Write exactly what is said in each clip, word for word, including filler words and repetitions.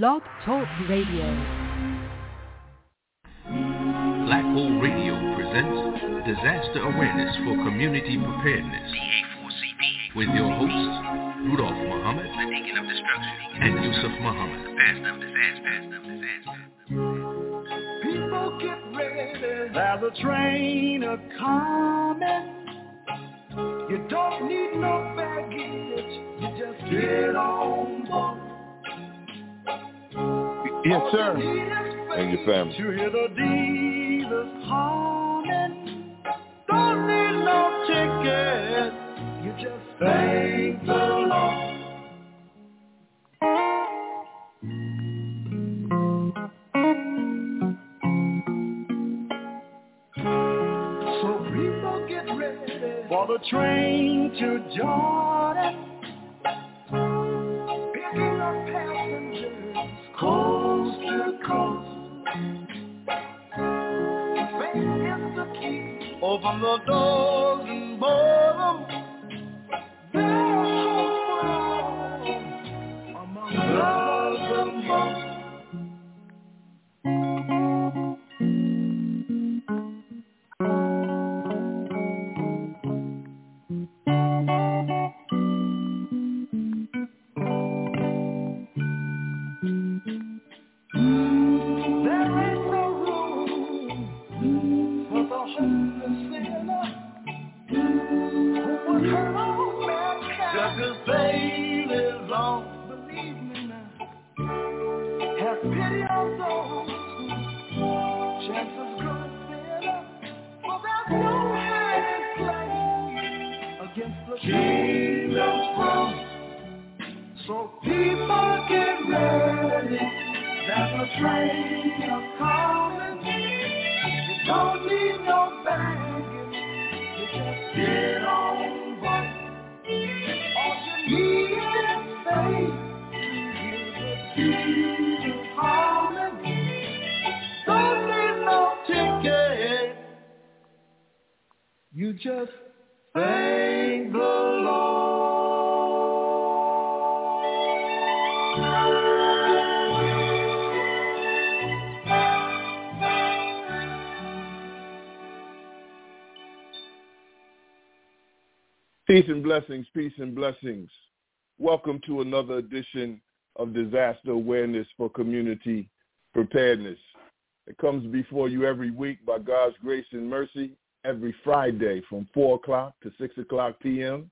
Blog Talk Radio. Black Hole Radio presents Disaster Awareness for Community Preparedness with your hosts, Rudolph Muhammad and Yusuf Muhammad. People get ready, there's a train a coming. You don't need no baggage, you just get on board. Yes, sir. And your family. You hear the dealers calling. Don't need no ticket. You just thank the Lord. So people get ready for the train to Jordan. Picking up passengers. Cold. Open the doors and board them. There's hope among love and love. There is no room for the hope. So people get ready, there's a train a coming. You don't need no baggage, you just get on board. All you need is faith, you just keep you calling. Don't need no ticket, you just thank the Lord. Peace and blessings, peace and blessings. Welcome to another edition of Disaster Awareness for Community Preparedness. It comes before you every week by God's grace and mercy, every Friday from four o'clock to six o'clock p.m.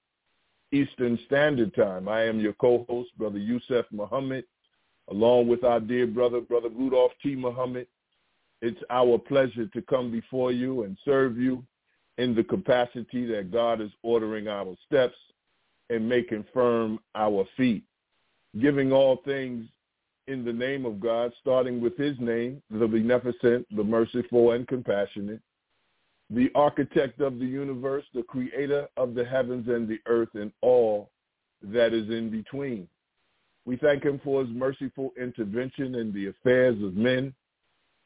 Eastern Standard Time. I am your co-host, Brother Yusuf Muhammad, along with our dear brother, Brother Rudolph T. Muhammad. It's our pleasure to come before you and serve you in the capacity that God is ordering our steps and making firm our feet, giving all things in the name of God, starting with his name, the beneficent, the merciful, and compassionate, the architect of the universe, the creator of the heavens and the earth and all that is in between. We thank him for his merciful intervention in the affairs of men,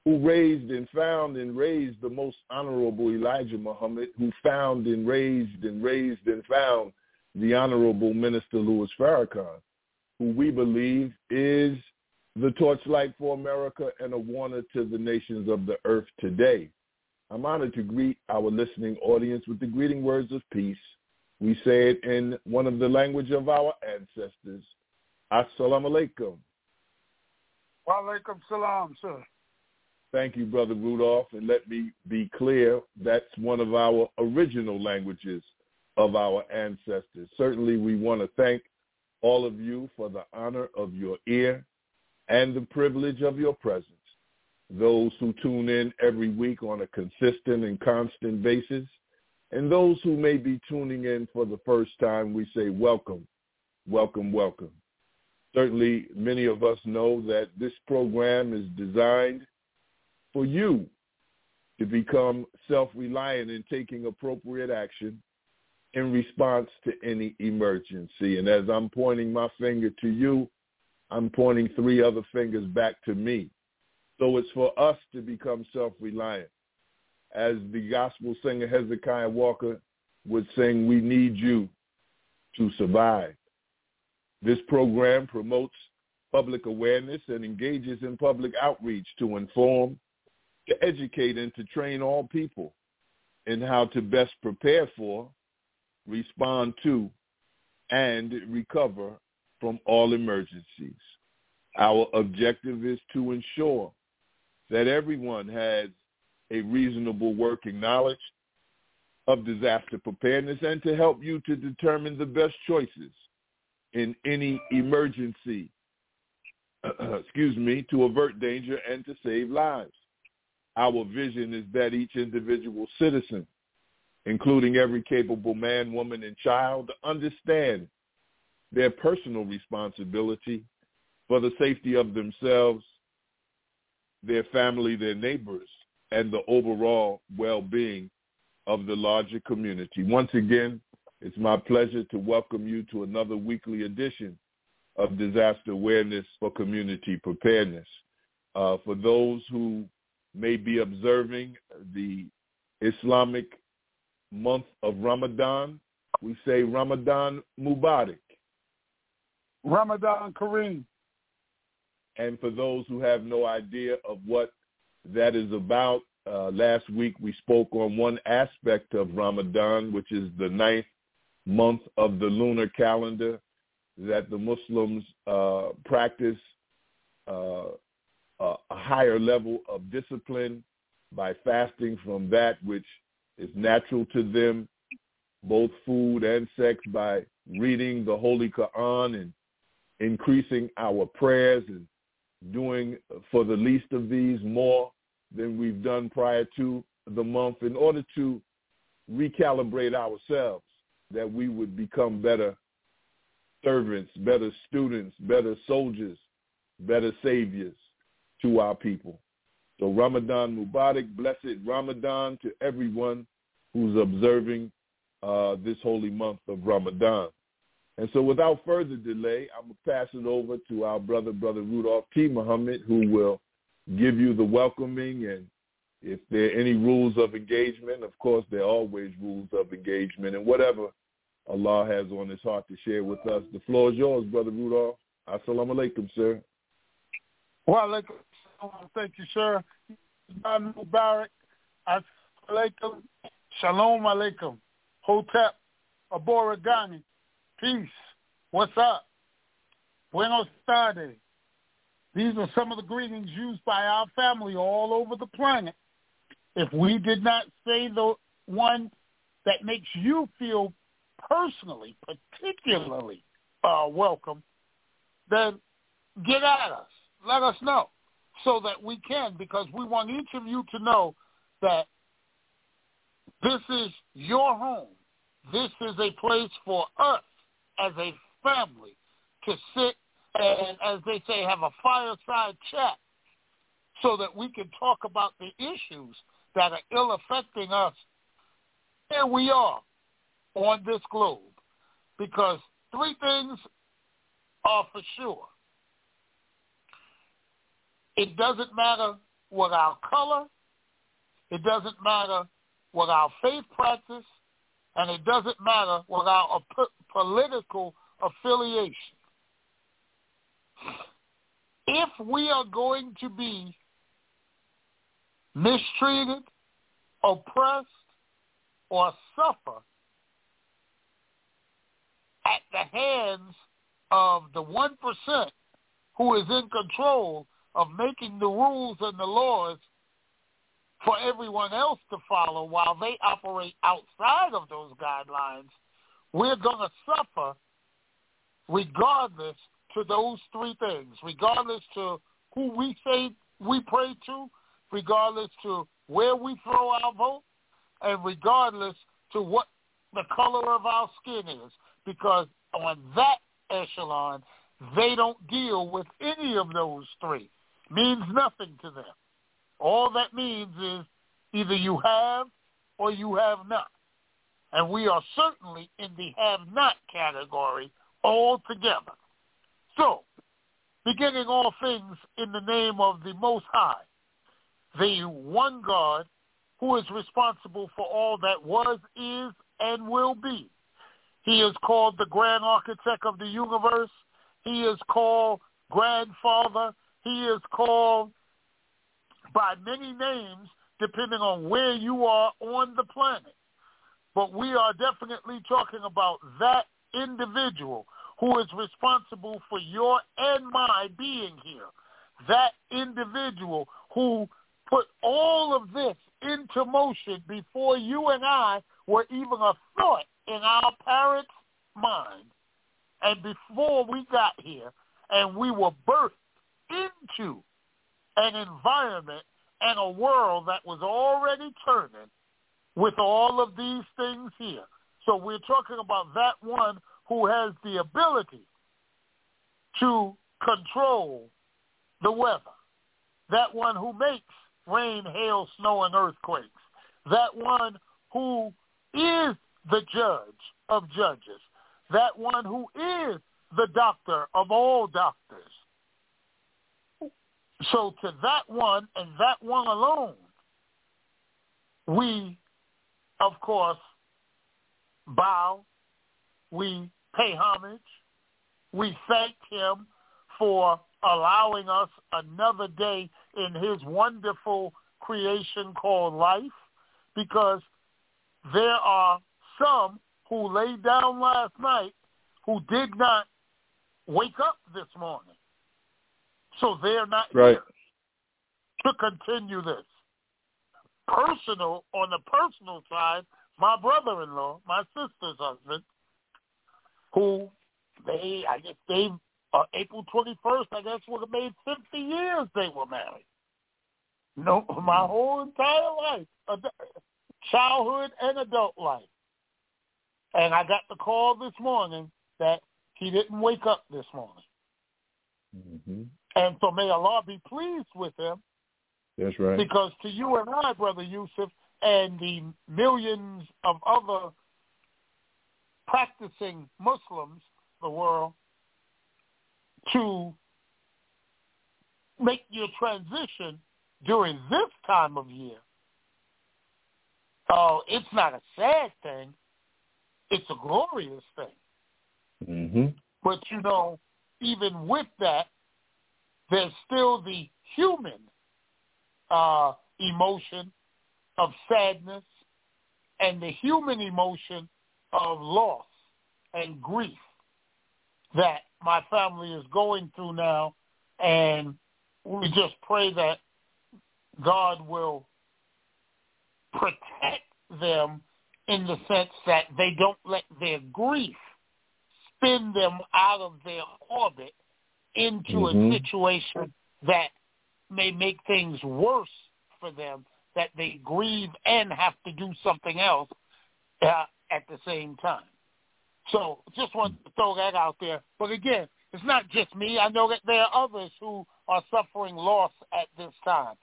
who raised and found and raised the most honorable Elijah Muhammad, who found and raised and raised and found the honorable Minister Louis Farrakhan, who we believe is the torchlight for America and a warner to the nations of the earth today. I'm honored to greet our listening audience with the greeting words of peace. We say it in one of the language of our ancestors. Assalamu alaikum. Wa alaikum salam, sir. Thank you, Brother Rudolph, and let me be clear, that's one of our original languages of our ancestors. Certainly, we want to thank all of you for the honor of your ear and the privilege of your presence. Those who tune in every week on a consistent and constant basis, and those who may be tuning in for the first time, we say welcome, welcome, welcome. Certainly, many of us know that this program is designed for you to become self-reliant in taking appropriate action in response to any emergency. And as I'm pointing my finger to you, I'm pointing three other fingers back to me. So it's for us to become self-reliant. As the gospel singer Hezekiah Walker would sing, we need you to survive. This program promotes public awareness and engages in public outreach to inform, to educate, and to train all people in how to best prepare for, respond to, and recover from all emergencies. Our objective is to ensure that everyone has a reasonable working knowledge of disaster preparedness and to help you to determine the best choices in any emergency, excuse me, to avert danger and to save lives. Our vision is that each individual citizen, including every capable man, woman, and child, understand their personal responsibility for the safety of themselves, their family, their neighbors, and the overall well-being of the larger community. Once again, it's my pleasure to welcome you to another weekly edition of Disaster Awareness for Community Preparedness. Uh, for those who may be observing the Islamic month of Ramadan, we say Ramadan Mubarak. Ramadan Kareem. And for those who have no idea of what that is about, uh, last week we spoke on one aspect of Ramadan, which is the ninth month of the lunar calendar that the Muslims uh, practice uh, a higher level of discipline by fasting from that which is natural to them, both food and sex, by reading the Holy Quran and increasing our prayers and doing for the least of these more than we've done prior to the month in order to recalibrate ourselves that we would become better servants, better students, better soldiers, better saviors to our people. So Ramadan Mubarak, blessed Ramadan to everyone who's observing uh, this holy month of Ramadan. And so without further delay, I'm going to pass it over to our brother, Brother Rudolph T. Muhammad, who will give you the welcoming. And if there are any rules of engagement, of course, there are always rules of engagement. And whatever Allah has on his heart to share with us, the floor is yours, Brother Rudolph. Assalamu alaikum, sir. Wa alaikum salam. Thank you, sir. Ramadan Mubarak. Assalamu alaikum. Shalom alaikum. Hotep. Aborigani. Peace. What's up? Buenos tardes. These are some of the greetings used by our family all over the planet. If we did not say the one that makes you feel personally, particularly uh, welcome, then get at us. Let us know so that we can, because we want each of you to know that this is your home. This is a place for us as a family to sit and, as they say, have a fireside chat so that we can talk about the issues that are ill affecting us. Here we are on this globe, because three things are for sure. It doesn't matter what our color, it doesn't matter what our faith practice, and it doesn't matter what our political affiliation. If we are going to be mistreated, oppressed, or suffer at the hands of the one percent who is in control of making the rules and the laws for everyone else to follow while they operate outside of those guidelines, we're going to suffer regardless to those three things, regardless to who we say we pray to, regardless to where we throw our vote, and regardless to what the color of our skin is, because on that echelon, they don't deal with any of those three. Means nothing to them. All that means is either you have or you have not. And we are certainly in the have-not category altogether. So, beginning all things in the name of the Most High, the one God who is responsible for all that was, is, and will be. He is called the Grand Architect of the Universe. He is called grandfather. He is called by many names depending on where you are on the planet. But we are definitely talking about that individual who is responsible for your and my being here. That individual who put all of this into motion before you and I were even a thought in our parents' mind, and before we got here, and we were birthed into an environment and a world that was already turning with all of these things here. So we're talking about that one who has the ability to control the weather, that one who makes rain, hail, snow, and earthquakes, that one who is the judge of judges, that one who is the doctor of all doctors. So to that one and that one alone, we, of course, bow, we pay homage, we thank him for allowing us another day in his wonderful creation called life, because there are some who laid down last night who did not wake up this morning. So they're not right here to continue this. Personal, on the personal side, my brother-in-law, my sister's husband, who they, I guess they, uh, April twenty-first, I guess would have made fifty years they were married. No, my whole entire life, ad- childhood and adult life. And I got the call this morning that he didn't wake up this morning. Mm-hmm. And so may Allah be pleased with him. That's right. Because to you and I, Brother Yusuf, and the millions of other practicing Muslims in the world, to make your transition during this time of year, oh, it's not a sad thing. It's a glorious thing. Mm-hmm. But, you know, even with that, there's still the human uh, emotion of sadness and the human emotion of loss and grief that my family is going through now. And we just pray that God will protect them in the sense that they don't let their grief spin them out of their orbit into mm-hmm. a situation that may make things worse for them, that they grieve and have to do something else uh, at the same time. So just want to throw that out there. But again, it's not just me. I know that there are others who are suffering loss at this time.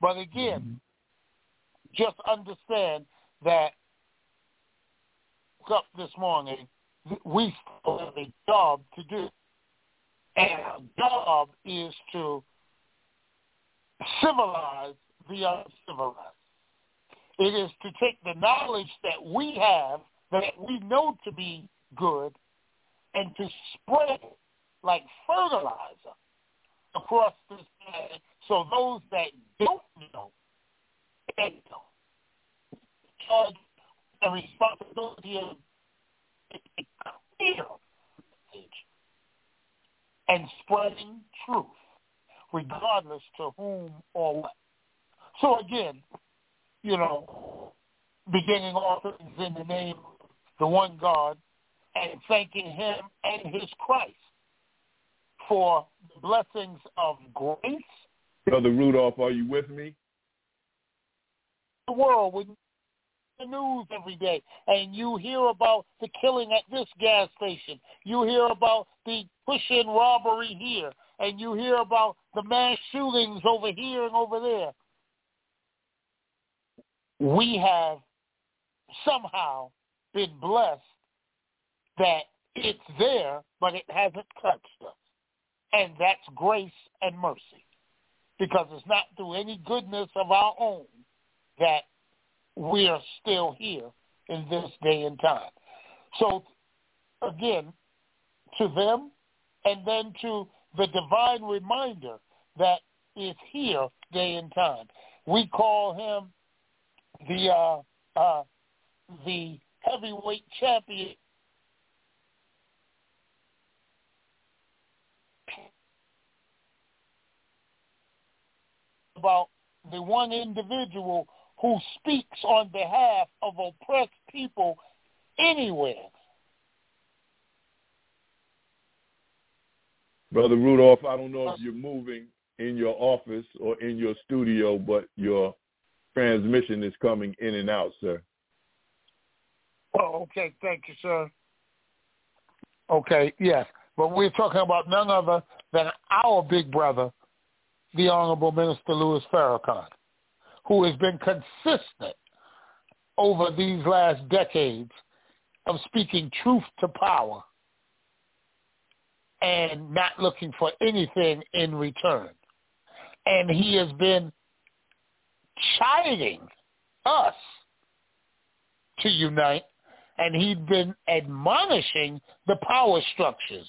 But again, mm-hmm. just understand that up this morning, we still have a job to do. And our job is to civilize the uncivilized. It is to take the knowledge that we have, that we know to be good, and to spread it like fertilizer across this planet so those that don't know, they know. The responsibility of and spreading truth, regardless to whom or what. So again, you know, beginning all things in the name of the one God, and thanking him and his Christ for the blessings of grace. Brother Rudolph, are you with me? The world would news every day, and you hear about the killing at this gas station, you hear about the push-in robbery here, and you hear about the mass shootings over here and over there. We have somehow been blessed that it's there, but it hasn't touched us, and that's grace and mercy, because it's not through any goodness of our own that we are still here in this day and time. So, again, to them, and then to the divine reminder that is here day and time. We call him the uh, uh, the heavyweight champion. About the one individual who speaks on behalf of oppressed people anywhere. Brother Rudolph, I don't know if you're moving in your office or in your studio, but your transmission is coming in and out, sir. Oh, okay. Thank you, sir. Okay, yes. But we're talking about none other than our big brother, the Honorable Minister Louis Farrakhan, who has been consistent over these last decades of speaking truth to power and not looking for anything in return. And he has been chiding us to unite, and he's been admonishing the power structures.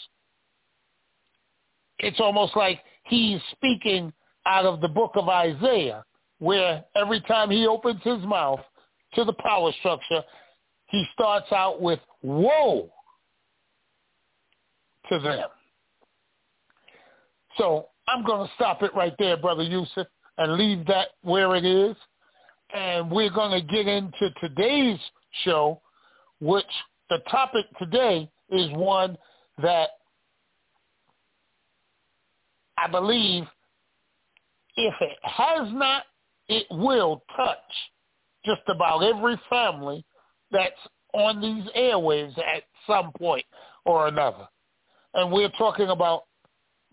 It's almost like he's speaking out of the book of Isaiah, where every time he opens his mouth to the power structure, he starts out with woe to them. So I'm going to stop it right there, Brother Yusuf, and leave that where it is. And we're going to get into today's show, which the topic today is one that I believe if it has not, it will touch just about every family that's on these airwaves at some point or another. And we're talking about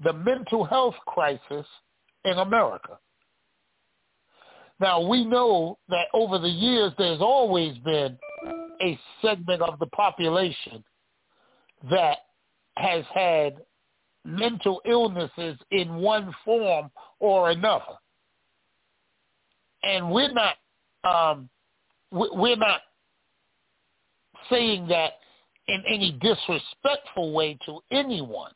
the mental health crisis in America. Now, we know that over the years, there's always been a segment of the population that has had mental illnesses in one form or another. And we're not um, we're not saying that in any disrespectful way to anyone.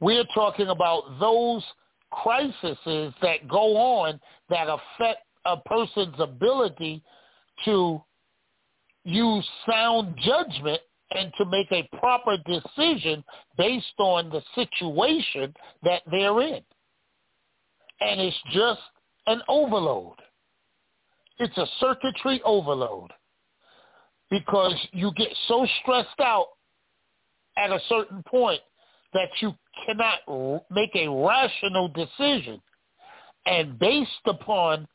We're talking about those crises that go on that affect a person's ability to use sound judgment and to make a proper decision based on the situation that they're in. And it's just an overload. It's a circuitry overload because you get so stressed out at a certain point that you cannot make a rational decision. And based upon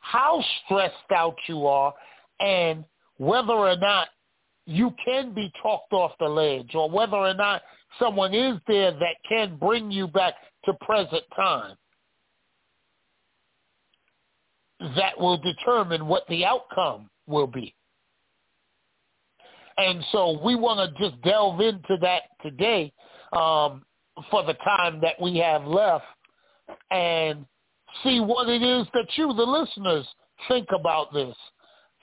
how stressed out you are and whether or not you can be talked off the ledge or whether or not someone is there that can bring you back to present time, that will determine what the outcome will be. And so we want to just delve into that today um, for the time that we have left and see what it is that you, the listeners, think about this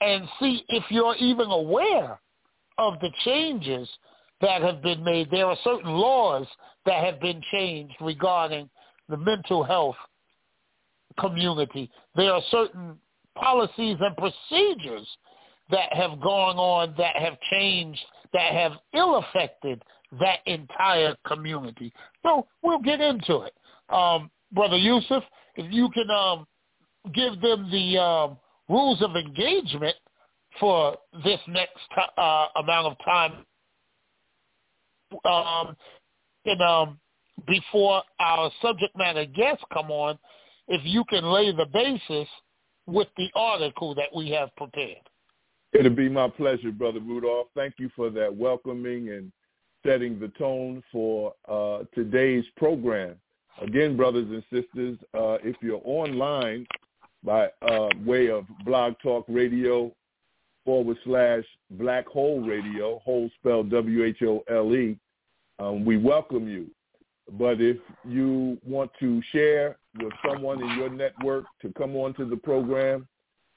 and see if you're even aware of the changes that have been made. There are certain laws that have been changed regarding the mental health community. There are certain policies and procedures that have gone on that have changed, that have ill-affected that entire community. So we'll get into it. Um, Brother Yusuf, if you can um, give them the um, rules of engagement for this next uh, amount of time um, and, um, before our subject matter guests come on, if you can lay the basis with the article that we have prepared. It'll be my pleasure, Brother Rudolph. Thank you for that welcoming and setting the tone for uh, today's program. Again, brothers and sisters, uh, if you're online by uh, way of Blog Talk Radio, forward slash Black Hole Radio, Hole spelled W H O L E. Um, we welcome you. But if you want to share with someone in your network to come on to the program,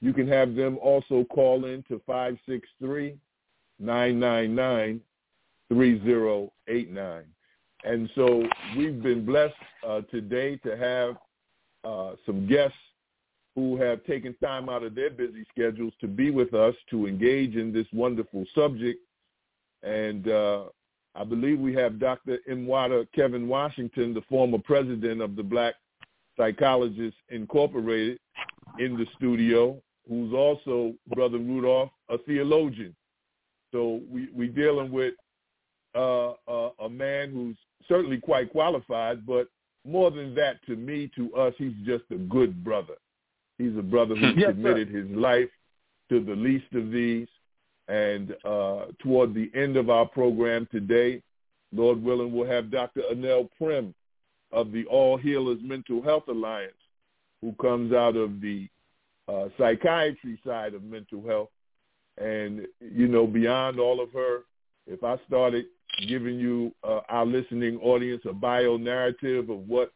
you can have them also call in to five six three, nine nine nine, three zero eight nine. And so we've been blessed uh, today to have uh, some guests who have taken time out of their busy schedules to be with us, to engage in this wonderful subject. And uh, I believe we have Doctor Mwata Kevin Washington, the former president of the Black Psychologists Incorporated, in the studio, who's also, Brother Rudolph, a theologian. So we, we're dealing with uh, uh, a man who's certainly quite qualified, but more than that, to me, to us, he's just a good brother. He's a brother who yes, committed sir. his life to the least of these. And uh, toward the end of our program today, Lord willing, we'll have Doctor Anel Prim of the All Healers Mental Health Alliance, who comes out of the uh, psychiatry side of mental health. And, you know, beyond all of her, if I started giving you, uh, our listening audience, a bio-narrative of what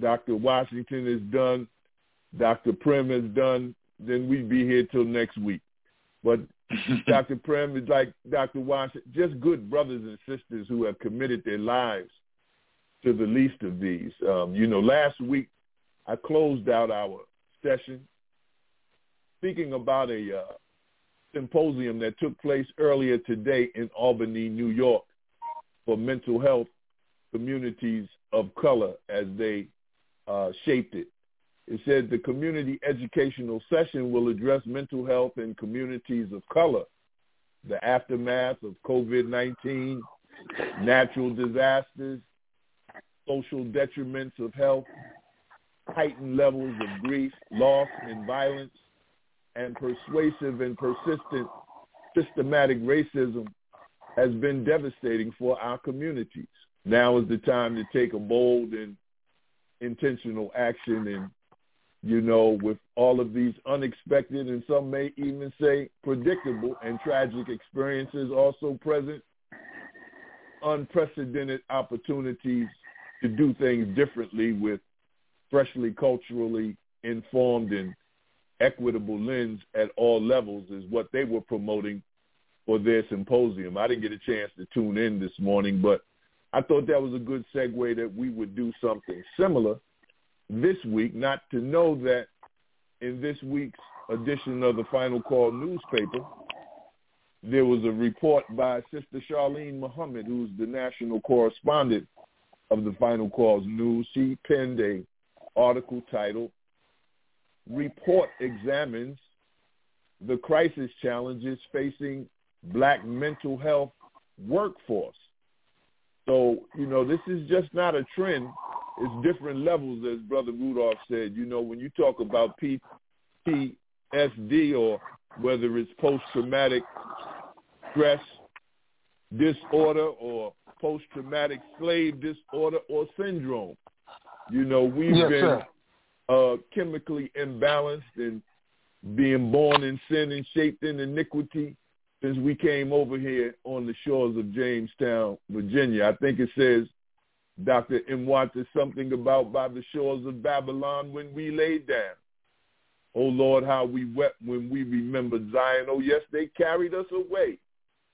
Doctor Washington has done, Doctor Prim has done, then we'd be here till next week. But Doctor Prim is like Doctor Washington, just good brothers and sisters who have committed their lives to the least of these. Um, you know, last week I closed out our session speaking about a uh, symposium that took place earlier today in Albany, New York, for mental health communities of color as they uh, shaped it. It said the community educational session will address mental health in communities of color, the aftermath of covid nineteen, natural disasters, social detriments of health, heightened levels of grief, loss, and violence, and persuasive and persistent systematic racism has been devastating for our communities. Now is the time to take a bold and intentional action, and, you know, with all of these unexpected and some may even say predictable and tragic experiences also present, unprecedented opportunities to do things differently with freshly culturally informed and equitable lens at all levels is what they were promoting for their symposium. I didn't get a chance to tune in this morning, but I thought that was a good segue that we would do something similar this week, not to know that in this week's edition of the Final Call newspaper, there was a report by Sister Charlene Muhammad, who's the national correspondent of the Final Call's news. She penned an article titled, Report Examines the Crisis Challenges Facing Black Mental Health Workforce. So, you know, this is just not a trend. It's different levels, as Brother Rudolph said. You know, when you talk about P T S D or whether it's post-traumatic stress disorder or post-traumatic slave disorder or syndrome, you know, we've yes, been uh, chemically imbalanced and being born in sin and shaped in iniquity since we came over here on the shores of Jamestown, Virginia. I think it says, Doctor Mwata, something about by the shores of Babylon when we laid down. Oh, Lord, how we wept when we remembered Zion. Oh, yes, they carried us away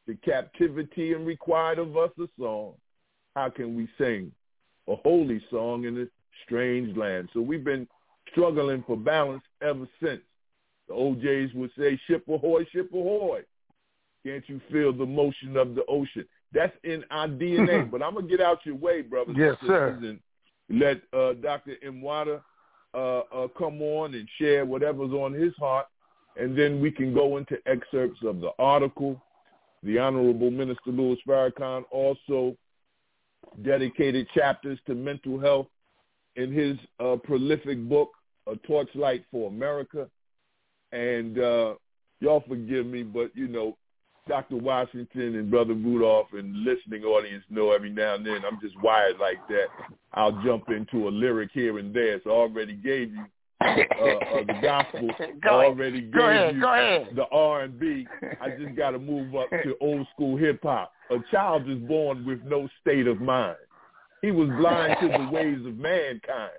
to captivity and required of us a song. How can we sing a holy song in a strange land? So we've been struggling for balance ever since. The O Js would say, ship ahoy, ship ahoy. Can't you feel the motion of the ocean? That's in our D N A. But I'm going to get out your way, brothers yes, and sisters, and let uh, Doctor Mwata uh, uh, come on and share whatever's on his heart, and then we can go into excerpts of the article. The Honorable Minister Louis Farrakhan also dedicated chapters to mental health in his uh, prolific book, A Torchlight for America. And uh, y'all forgive me, but, you know, Doctor Washington and Brother Rudolph and listening audience know every now and then I'm just wired like that. I'll jump into a lyric here and there. So I already gave you uh, uh, the gospel. Go already gave ahead, you the R and B. I just got to move up to old school hip-hop. A child is born with no state of mind. He was blind to the ways of mankind.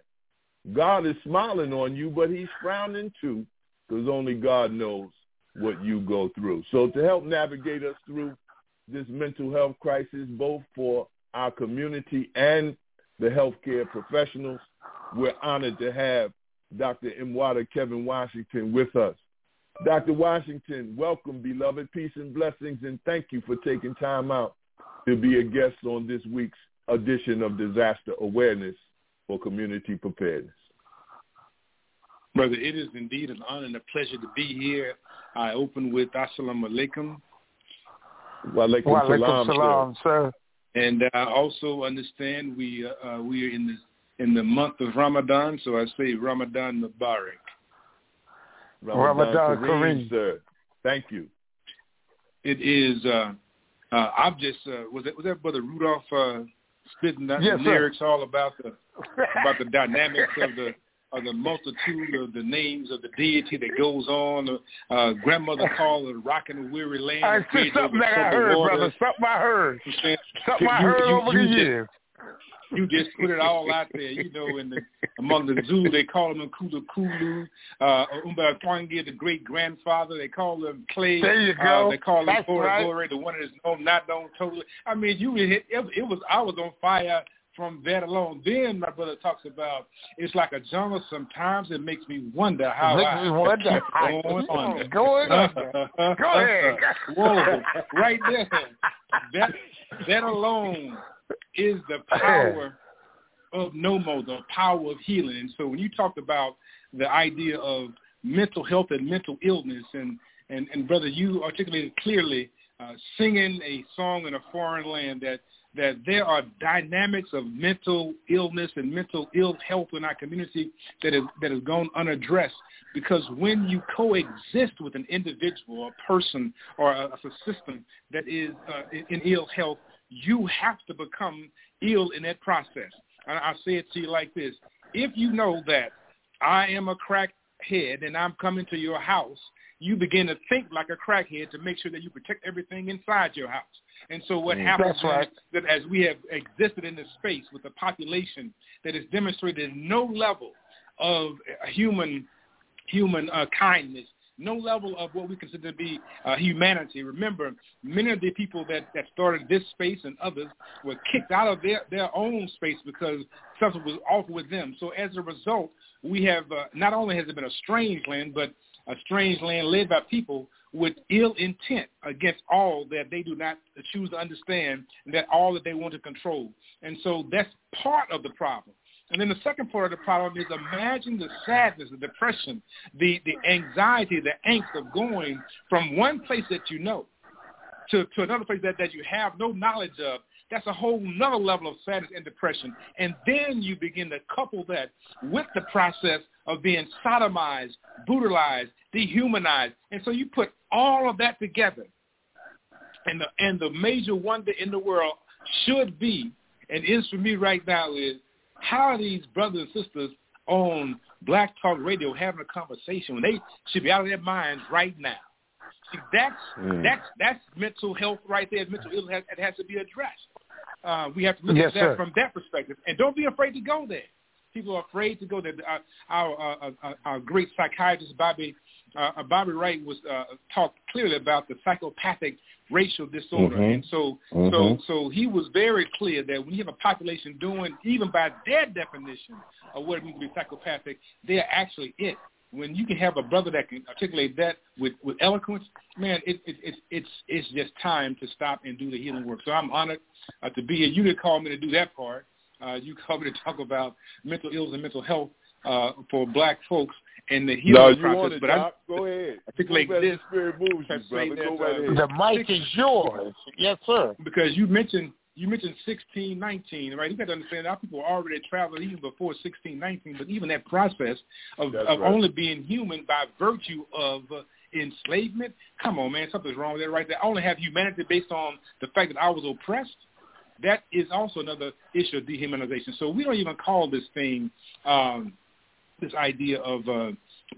God is smiling on you, but he's frowning too, because only God knows what you go through. So to help navigate us through this mental health crisis, both for our community and the healthcare professionals. We're honored to have Doctor Mwata Kevin Washington with us. Doctor Washington, welcome, beloved. Peace and blessings, and thank you for taking time out to be a guest on this week's edition of Disaster Awareness for Community Preparedness. Brother, it is indeed an honor and a pleasure to be here. I open with Assalamu alaikum. Wa alaikum, Wa alaikum salam, salam, sir. And I also understand we uh, we are in the in the month of Ramadan, so I say Ramadan Mubarak. Ramadan, Ramadan Kareem, sir. Thank you. It is. Uh, uh, I'm just. Uh, was that was that Brother Rudolph uh, spitting out yes, the lyrics sir. all about the about the dynamics of the. Of the multitude of the names of the deity that goes on. Uh, grandmother called the rock in the weary land. I see something that I heard, water. brother. Something I heard. Something I heard you, over you, the you years. Just, you just put it all out there. You know, in the, among the Zulu, they call him Nkulu Kulu. Uh, Umba Twangi, the great-grandfather, they call him Clay. There you go. Uh, they call him Foragore, the one that is known, not known totally. I mean, you it, it was, I was on fire from that alone. Then my brother talks about it's like a jungle sometimes. It makes me wonder how I wonder. kept on under. Go ahead. Go ahead. Whoa, right there. That, that alone is the power of Nomo, the power of healing. And so when you talked about the idea of mental health and mental illness, and, and, and brother, you articulated clearly uh, singing a song in a foreign land that that there are dynamics of mental illness and mental ill health in our community that is that has gone unaddressed. Because when you coexist with an individual, a person, or a, a system that is uh, in, in ill health, you have to become ill in that process. And I'll say it to you like this. If you know that I am a crackhead and I'm coming to your house, you begin to think like a crackhead to make sure that you protect everything inside your house. And so what happens right. is that as we have existed in this space with a population that has demonstrated no level of human human uh, kindness, no level of what we consider to be uh, humanity. Remember, many of the people that, that started this space and others were kicked out of their, their own space because something was off with them. So as a result, we have uh, not only has it been a strange land, but a strange land led by people with ill intent against all that they do not choose to understand, and that all that they want to control. And so that's part of the problem. And then the second part of the problem is imagine the sadness, the depression, the, the anxiety, the angst of going from one place that you know to, to another place that, that you have no knowledge of. That's a whole nother level of sadness and depression. And then you begin to couple that with the process of being sodomized, brutalized, dehumanized. And so you put all of that together. And the, and the major wonder in the world should be, and is for me right now, is how are these brothers and sisters on Black Talk Radio having a conversation when they should be out of their minds right now? See, that's, mm. that's, that's mental health right there. Mental illness has, has to be addressed. Uh, we have to look yes, at that sir. from that perspective. And don't be afraid to go there. People are afraid to go there. Our, our, our, our great psychiatrist, Bobby uh, Bobby Wright, was uh, talked clearly about the psychopathic racial disorder. Mm-hmm. And so mm-hmm. so, so he was very clear that when you have a population doing, even by their definition of what it means to be psychopathic, they're actually it. When you can have a brother that can articulate that with, with eloquence, man, it, it, it, it's it's just time to stop and do the healing work. So I'm honored uh, to be here. You didn't call me to do that part. Uh, you called me to talk about mental ills and mental health uh, for Black folks and the healing no, process. But I, go ahead. I think like this. Spirit moves you, brother. Go that, uh, the mic is yours. Yes, sir. Because you mentioned you mentioned sixteen nineteen, right? You got to understand our people already traveled even before sixteen nineteen, but even that process of, of right. only being human by virtue of uh, enslavement. Come on, man, something's wrong with that right there. I only have humanity based on the fact that I was oppressed. That is also another issue of dehumanization. So we don't even call this thing, um, this idea of uh,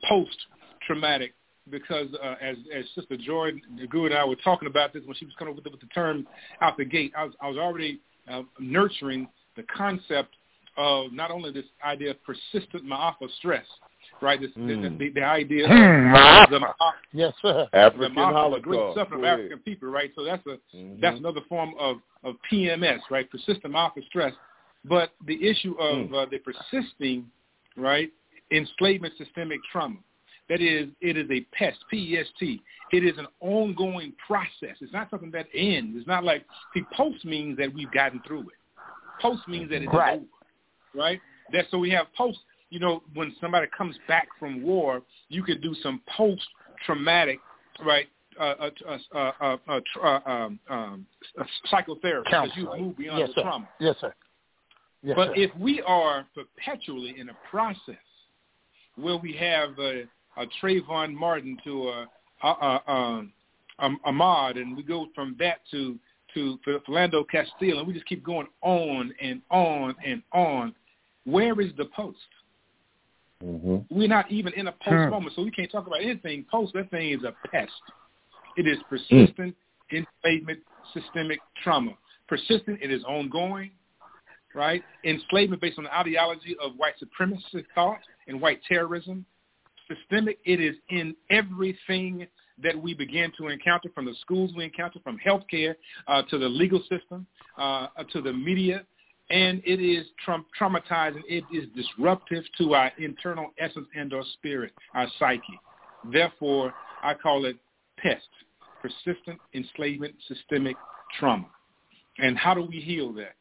post-traumatic, because uh, as, as Sister Jordan DeGue and I were talking about this when she was coming up with, with the term out the gate, I was, I was already uh, nurturing the concept of not only this idea of persistent ma'afa stress, right? This, mm. the, the, the idea of the, yes, sir. African the Holocaust, the great suffering of African people, right? So that's a mm-hmm. that's another form of, of P M S, right? Persistent Mountain Stress. But the issue of mm. uh, the persisting, right, enslavement systemic trauma. That is, it is a pest, P E S T. It is an ongoing process. It's not something that ends. It's not like, see, post means that we've gotten through it. Post means that it's right. over, right? That, so we have post, you know, when somebody comes back from war, you could do some post-traumatic, right, uh, uh, uh, uh, uh, uh, um, um, psychotherapy because you've right? moved beyond yes, the sir. trauma. Yes, sir. Yes, but sir. if we are perpetually in a process where we have a uh, a Trayvon Martin to a, a, a, a, a, a Ahmad, and we go from that to, to Philando Castile, and we just keep going on and on and on. Where is the post? Mm-hmm. We're not even in a post hmm. moment, so we can't talk about anything post. That thing is a pest. It is persistent mm. enslavement, systemic trauma. Persistent, it is ongoing, right? Enslavement based on the ideology of white supremacist thought and white terrorism. Systemic, it is in everything that we begin to encounter, from the schools we encounter, from healthcare uh, to the legal system, uh, to the media, and it is tra- traumatizing. It is disruptive to our internal essence and our spirit, our psyche. Therefore, I call it pest, persistent enslavement, systemic trauma. And how do we heal that?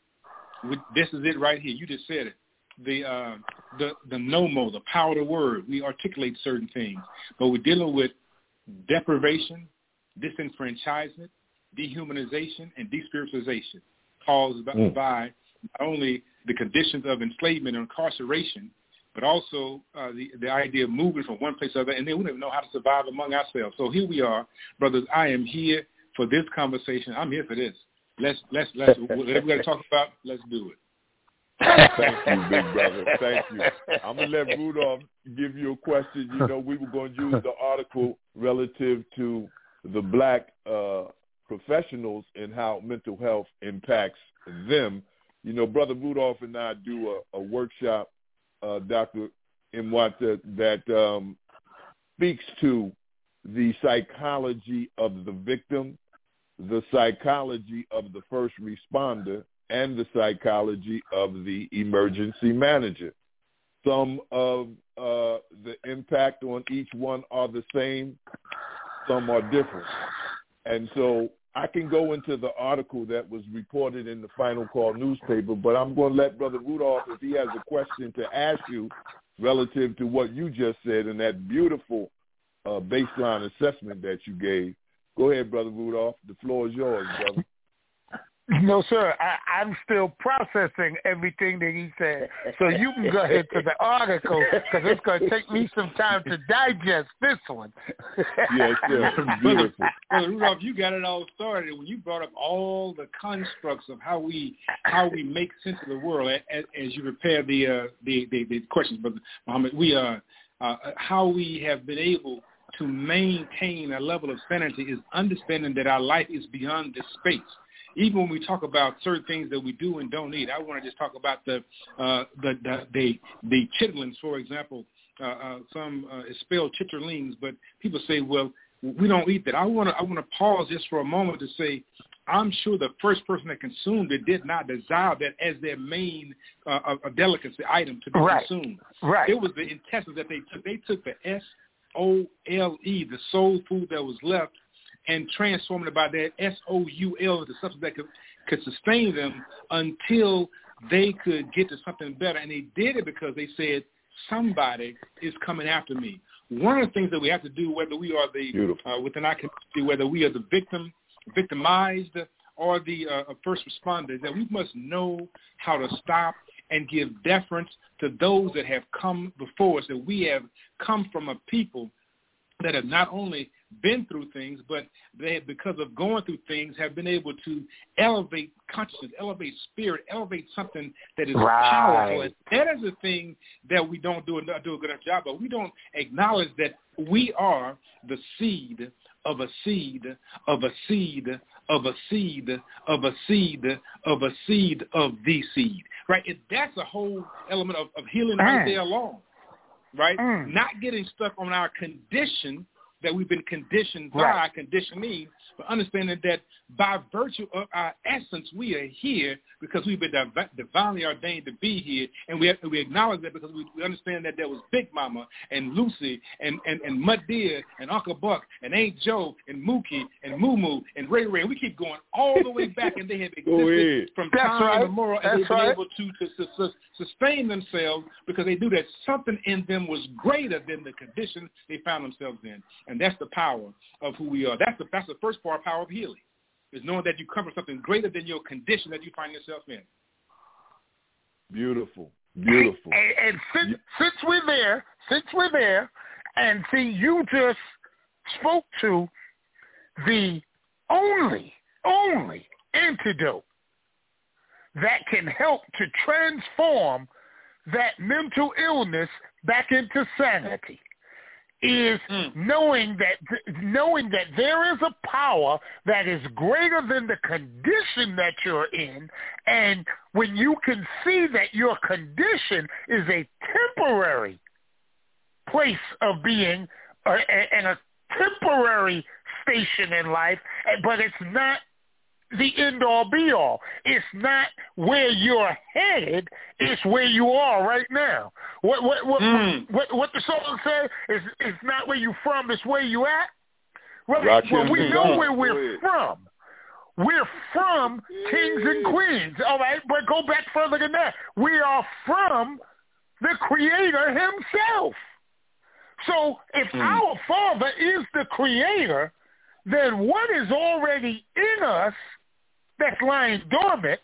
We, this is it right here. You just said it. The uh, the the nomo, the power of the word. We articulate certain things, but we're dealing with deprivation, disenfranchisement, dehumanization, and despiritualization caused by, mm. by not only the conditions of enslavement and incarceration, but also uh, the the idea of moving from one place to another, and then we don't even know how to survive among ourselves. So here we are, brothers. I am here for this conversation. I'm here for this. Let's let's let's whatever we got to talk about. Let's do it. Thank you, big brother. Thank you. I'm going to let Rudolph give you a question. You know, we were going to use the article relative to the black uh, professionals and how mental health impacts them. You know, Brother Rudolph and I do a, a workshop, uh, Doctor Mwata, that um, speaks to the psychology of the victim, the psychology of the first responder, and the psychology of the emergency manager. Some of uh, the impact on each one are the same, some are different. And so I can go into the article that was reported in the Final Call newspaper, but I'm going to let Brother Rudolph, if he has a question to ask you relative to what you just said and that beautiful uh, baseline assessment that you gave. Go ahead, Brother Rudolph. The floor is yours, brother. No, sir. I, I'm still processing everything that he said. So you can go ahead to the article because it's going to take me some time to digest this one. Yes, sir. Brother, Brother Rudolph, you got it all started when you brought up all the constructs of how we how we make sense of the world as, as you prepare the, uh, the the the questions, Brother Muhammad. We uh, uh, how we have been able to maintain a level of sanity is understanding that our life is beyond this space. Even when we talk about certain things that we do and don't need, I want to just talk about the uh, the, the the the chitlins, for example. Uh, uh, some uh, is spelled chitterlings, but people say, "Well, we don't eat that." I want to I want to pause just for a moment to say, I'm sure the first person that consumed it did not desire that as their main uh, a delicacy item to be right. consumed. Right. It was the intestines that they took. They took the S O L E, the soul food that was left, and transforming about that S O U L, the substance that could, could sustain them until they could get to something better. And they did it because they said, somebody is coming after me. One of the things that we have to do, whether we are the uh, within our community, whether we are the victim, victimized, or the uh, first responders, that we must know how to stop and give deference to those that have come before us, that we have come from a people that have not only been through things, but they, because of going through things, have been able to elevate consciousness, elevate spirit, elevate something that is right. powerful. And that is a thing that we don't do, do a good enough job of. We don't acknowledge that we are the seed of a seed of a seed of a seed of a seed of a seed of the seed, right? It, that's a whole element of, of healing right there alone. right? Mm. Not getting stuck on our condition that we've been conditioned right. by our conditioning, but understanding that by virtue of our essence, we are here because we've been div- divinely ordained to be here, and we have, we acknowledge that because we, we understand that there was Big Mama and Lucy and, and, and Mud Deer and Uncle Buck and Aunt Joe and Mookie and Moo Moo and Ray Ray. And we keep going all the way back, and they have existed oh, yeah. from That's time right. immemorial, and That's they've right. been able to, to, to, to sustain themselves because they knew that something in them was greater than the condition they found themselves in. And And that's the power of who we are. That's the, that's the first part, power of healing, is knowing that you cover something greater than your condition that you find yourself in. Beautiful, beautiful. And, and, and since, yeah. since we're there, since we're there, and see, you just spoke to the only, only antidote that can help to transform that mental illness back into sanity. Is knowing that knowing that there is a power that is greater than the condition that you're in, and when you can see that your condition is a temporary place of being uh, and a temporary station in life, but it's not the end-all, be-all. It's not where you're headed. It's where you are right now. What what what mm. what, what the song says is it's not where you from. It's where you at. Well, right well we know on. Where we're from. We're from kings and queens. All right, but go back further than that. We are from the Creator himself. So if mm. our Father is the Creator, then what is already in us that's lying dormant,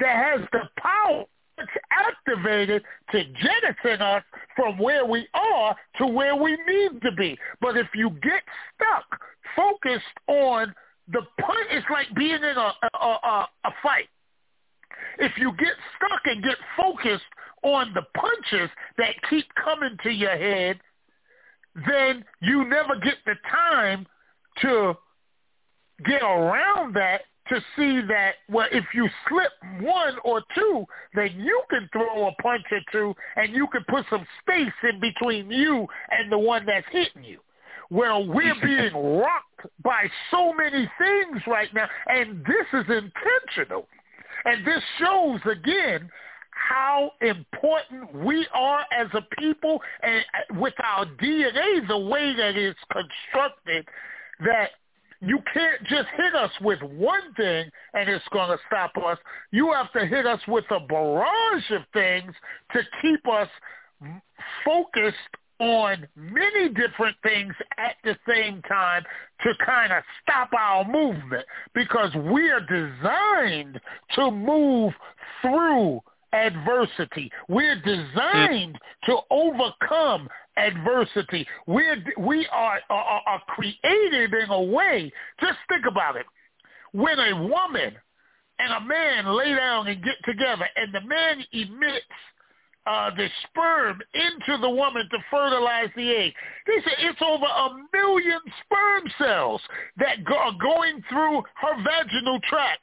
that has the power that's activated to jettison us from where we are to where we need to be. But if you get stuck, focused on the point, it's like being in a, a, a, a fight. If you get stuck and get focused on the punches that keep coming to your head, then you never get the time to get around that, to see that, well, if you slip one or two, then you can throw a punch or two, and you can put some space in between you and the one that's hitting you. Well, we're being rocked by so many things right now, and this is intentional. And this shows, again, how important we are as a people, and with our D N A, the way that it's constructed, that you can't just hit us with one thing and it's going to stop us. You have to hit us with a barrage of things to keep us focused on many different things at the same time to kind of stop our movement, because we are designed to move through adversity. We're designed to overcome adversity. We're, we are, are, are created in a way. Just think about it. When a woman and a man lay down and get together, and the man emits uh, the sperm into the woman to fertilize the egg, they say it's over a million sperm cells that go, are going through her vaginal tract.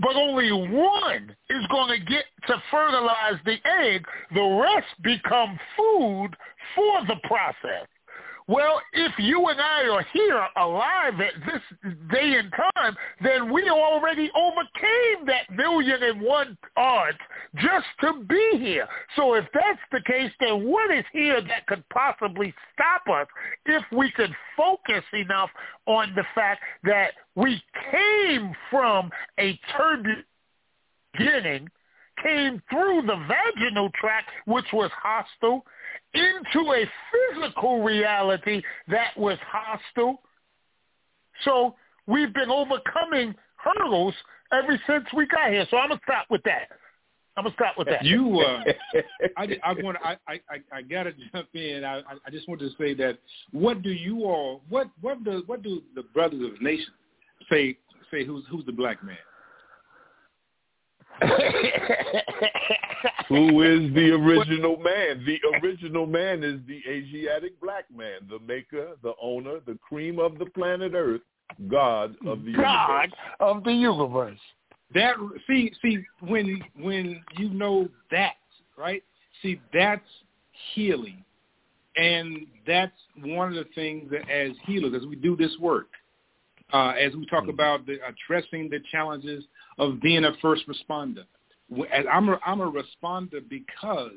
But only one is going to get to fertilize the egg. The rest become food for the process. Well, if you and I are here alive at this day and time, then we already overcame that million and one odds just to be here. So if that's the case, then what is here that could possibly stop us if we could focus enough on the fact that we came from a turbulent beginning, came through the vaginal tract, which was hostile, into a physical reality that was hostile. So we've been overcoming hurdles ever since we got here. So I'm gonna stop with that. I'm gonna stop with that. You, uh, I, I want, I, I, I gotta jump in. I, I just want to say that what do you all, what, what does, what do the brothers of the nation say? Say who's, who's the black man? Who is the original man? The original man is the Asiatic black man, the maker, the owner, the cream of the planet Earth, God of the God universe. God of the universe. That see, see when when you know that, right? See, that's healing. And that's one of the things that as healers, as we do this work, uh, as we talk mm-hmm. about the, addressing the challenges of being a first responder. As I'm a, I'm a responder because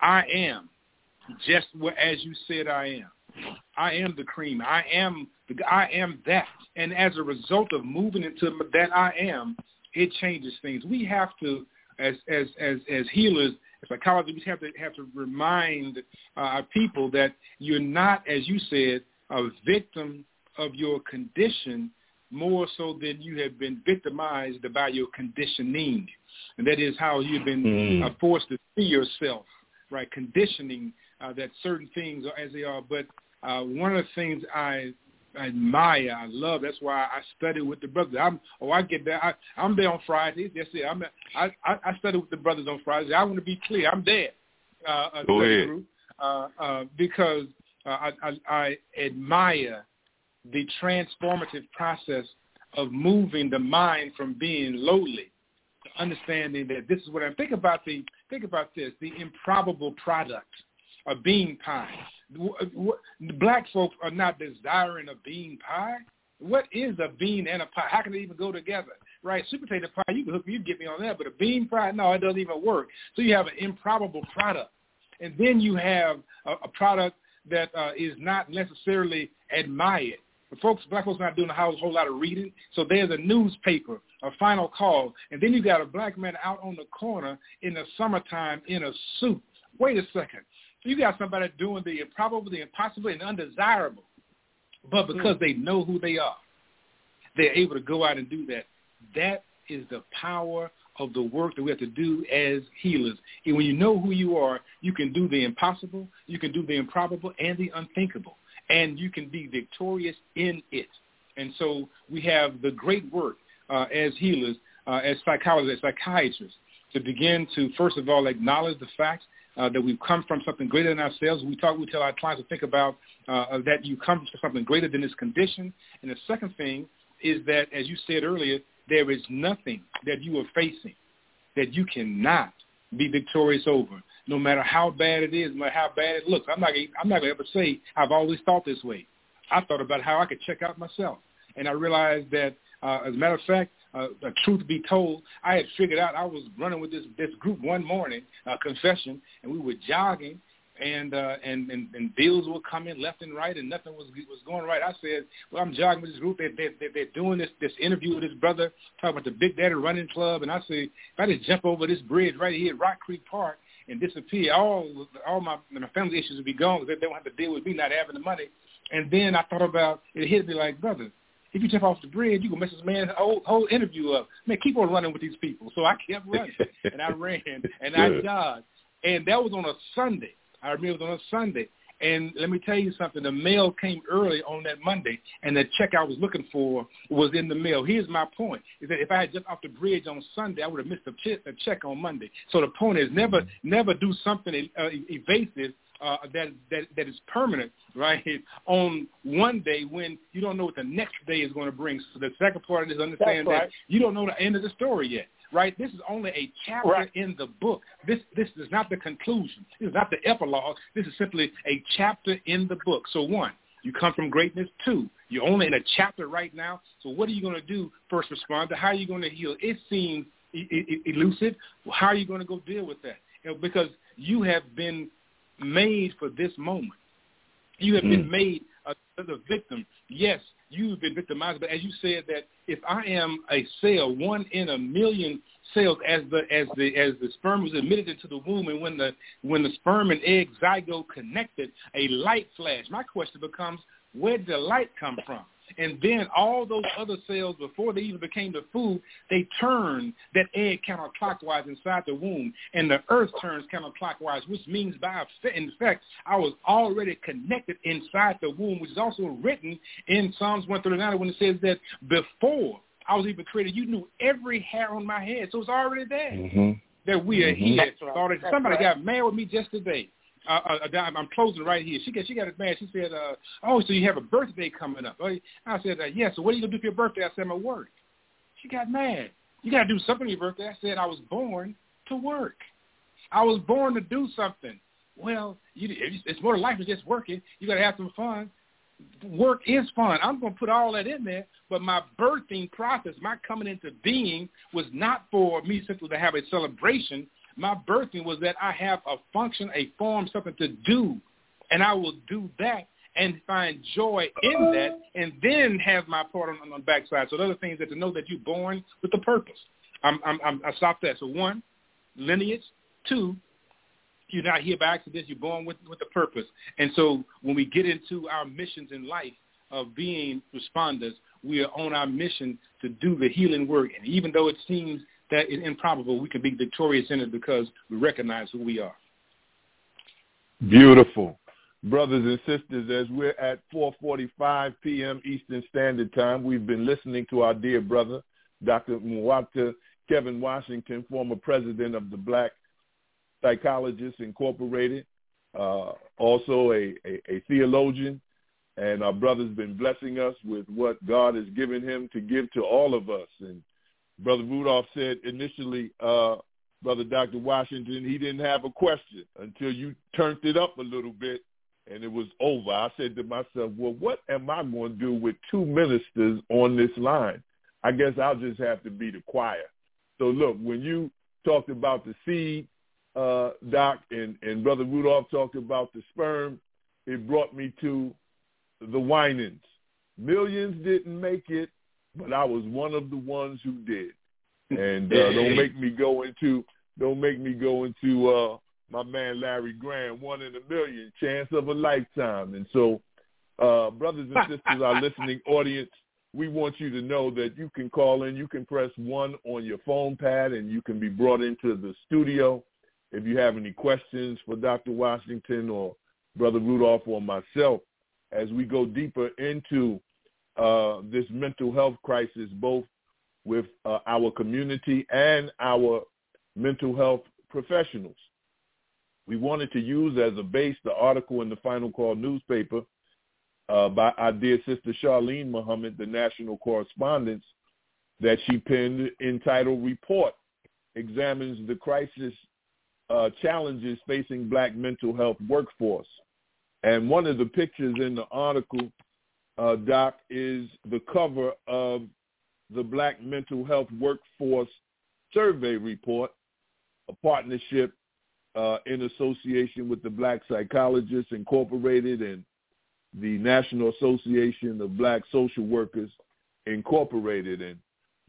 I am just what, as you said, I am. I am the cream. I am the, I am that. And as a result of moving into that I am, it changes things. We have to, as as as, as healers, as psychologists, we have to have to remind uh, our people that you're not, as you said, a victim of your condition more so than you have been victimized by your conditioning. And that is how you've been mm. uh, forced to see yourself, right, conditioning uh, that certain things are as they are. But uh, one of the things I admire, I love, that's why I study with the brothers. I'm, oh, I get that. I, I'm there on Fridays. That's it. I'm, I, I, I study with the brothers on Fridays. I want to be clear. I'm there. Uh, Go ahead. Uh, uh, because uh, I, I, I admire the transformative process of moving the mind from being lowly, understanding that this is what I'm think about the think about this the improbable product of bean pie. Black folks are not desiring a bean pie. What is a bean and a pie? How can they even go together? Right, sweet potato pie, you can hook me, you can get me on that, but a bean pie, no, it doesn't even work. So you have an improbable product, and then you have a, a product that uh, is not necessarily admired. Folks, black folks are not doing a whole, whole lot of reading, so there's a newspaper, a Final Call, and then you got a black man out on the corner in the summertime in a suit. Wait a second. So you got somebody doing the improbable, the impossible, and undesirable, but because they know who they are, they're able to go out and do that. That is the power of the work that we have to do as healers. And when you know who you are, you can do the impossible, you can do the improbable, and the unthinkable. And you can be victorious in it. And so we have the great work uh, as healers, uh, as psychologists, as psychiatrists, to begin to, first of all, acknowledge the fact uh, that we've come from something greater than ourselves. We talk, we tell our clients to think about uh, that you come from something greater than this condition. And the second thing is that, as you said earlier, there is nothing that you are facing that you cannot be victorious over. No matter how bad it is, no matter how bad it looks. I'm not I'm not going to ever say I've always thought this way. I thought about how I could check out myself. And I realized that, uh, as a matter of fact, uh, the truth be told, I had figured out I was running with this, this group one morning, uh, confession, and we were jogging, and, uh, and, and and bills were coming left and right, and nothing was was going right. I said, well, I'm jogging with this group. They, they, they, they're doing this, this interview with this brother, talking about the Big Daddy Running Club. And I said, if I just jump over this bridge right here at Rock Creek Park, and disappear, all all my, my family issues would be gone because they don't have to deal with me not having the money. And then I thought about, it hit me like, brother, if you jump off the bridge, you can mess this man's whole, whole interview up. Man, keep on running with these people. So I kept running, and I ran, and I jogged. And that was on a Sunday. I remember it was on a Sunday. And let me tell you something, the mail came early on that Monday, and the check I was looking for was in the mail. Here's my point, is that if I had jumped off the bridge on Sunday, I would have missed a check on Monday. So the point is never never do something uh, evasive uh, that, that that is permanent, right, on one day when you don't know what the next day is going to bring. So the second part is understand right. that you don't know the end of the story yet. Right, this is only a chapter right. in the book. This this is not the conclusion. This is not the epilogue. This is simply a chapter in the book. So one, you come from greatness. Two, you're only in a chapter right now. So what are you going to do, first responder? How are you going to heal? It seems e- e- elusive. Well, how are you going to go deal with that? You know, because you have been made for this moment. You have mm. been made a, a victim. Yes, you've been victimized, but as you said that if I am a cell, one in a million cells, as the as the as the sperm was admitted into the womb, and when the when the sperm and egg zygote connected, a light flashed. My question becomes, where did the light come from? And then all those other cells, before they even became the food, they turned that egg counterclockwise inside the womb, and the earth turns counterclockwise, which means by in fact, I was already connected inside the womb, which is also written in Psalms one thirty-nine when it says that before I was even created, you knew every hair on my head. So it's already there mm-hmm. that we are mm-hmm. here. Right. Somebody right. got mad with me just today. Uh, uh, I'm closing right here. She got she got it bad. She said, uh, "Oh, so you have a birthday coming up?" I said, uh, "Yes." Yeah, so what are you gonna do for your birthday? I said, "My work." She got mad. You gotta do something for your birthday. I said, "I was born to work. I was born to do something." well, you, it's more life than just working. You got to have some fun. Work is fun. I'm going to put all that in there, but my birthing process, my coming into being, was not for me simply to have a celebration. My birthing was that I have a function, a form, something to do, and I will do that and find joy in that, and then have my part on, on the backside. So the other thing is that to know that you're born with a purpose. I'm, I'm, I'm, I stopped that. So one, lineage. Two, you're not here by accident. You're born with, with a purpose. And so when we get into our missions in life of being responders, we are on our mission to do the healing work. And even though it seems that it's improbable, we can be victorious in it because we recognize who we are. Beautiful. Brothers and sisters, as we're at four forty-five p.m. Eastern Standard Time, we've been listening to our dear brother, Doctor Mwata Kevin Washington, former president of the Black Psychologists Incorporated, uh, also a, a, a theologian, and our brother's been blessing us with what God has given him to give to all of us. And Brother Rudolph said initially, uh, Brother Doctor Washington, he didn't have a question until you turned it up a little bit. And it was over. I said to myself, well, what am I going to do with two ministers on this line? I guess I'll just have to be the choir. So, look, when you talked about the seed, uh, Doc, and, and Brother Rudolph talked about the sperm, it brought me to the whinings. Millions didn't make it, but I was one of the ones who did. And uh, don't make me go into, don't make me go into, uh, my man Larry Graham, one in a million, chance of a lifetime. And so, uh, brothers and sisters, our listening audience, we want you to know that you can call in. You can press one on your phone pad, and you can be brought into the studio. If you have any questions for Doctor Washington or Brother Rudolph or myself, as we go deeper into uh, this mental health crisis, both with uh, our community and our mental health professionals. We wanted to use as a base the article in the Final Call newspaper uh, by our dear sister Charlene Muhammad, the national correspondent, that she penned entitled Report Examines the Crisis uh, Challenges Facing Black Mental Health Workforce. And one of the pictures in the article, uh, Doc, is the cover of the Black Mental Health Workforce Survey Report, a partnership Uh, in association with the Black Psychologists Incorporated and the National Association of Black Social Workers Incorporated. And,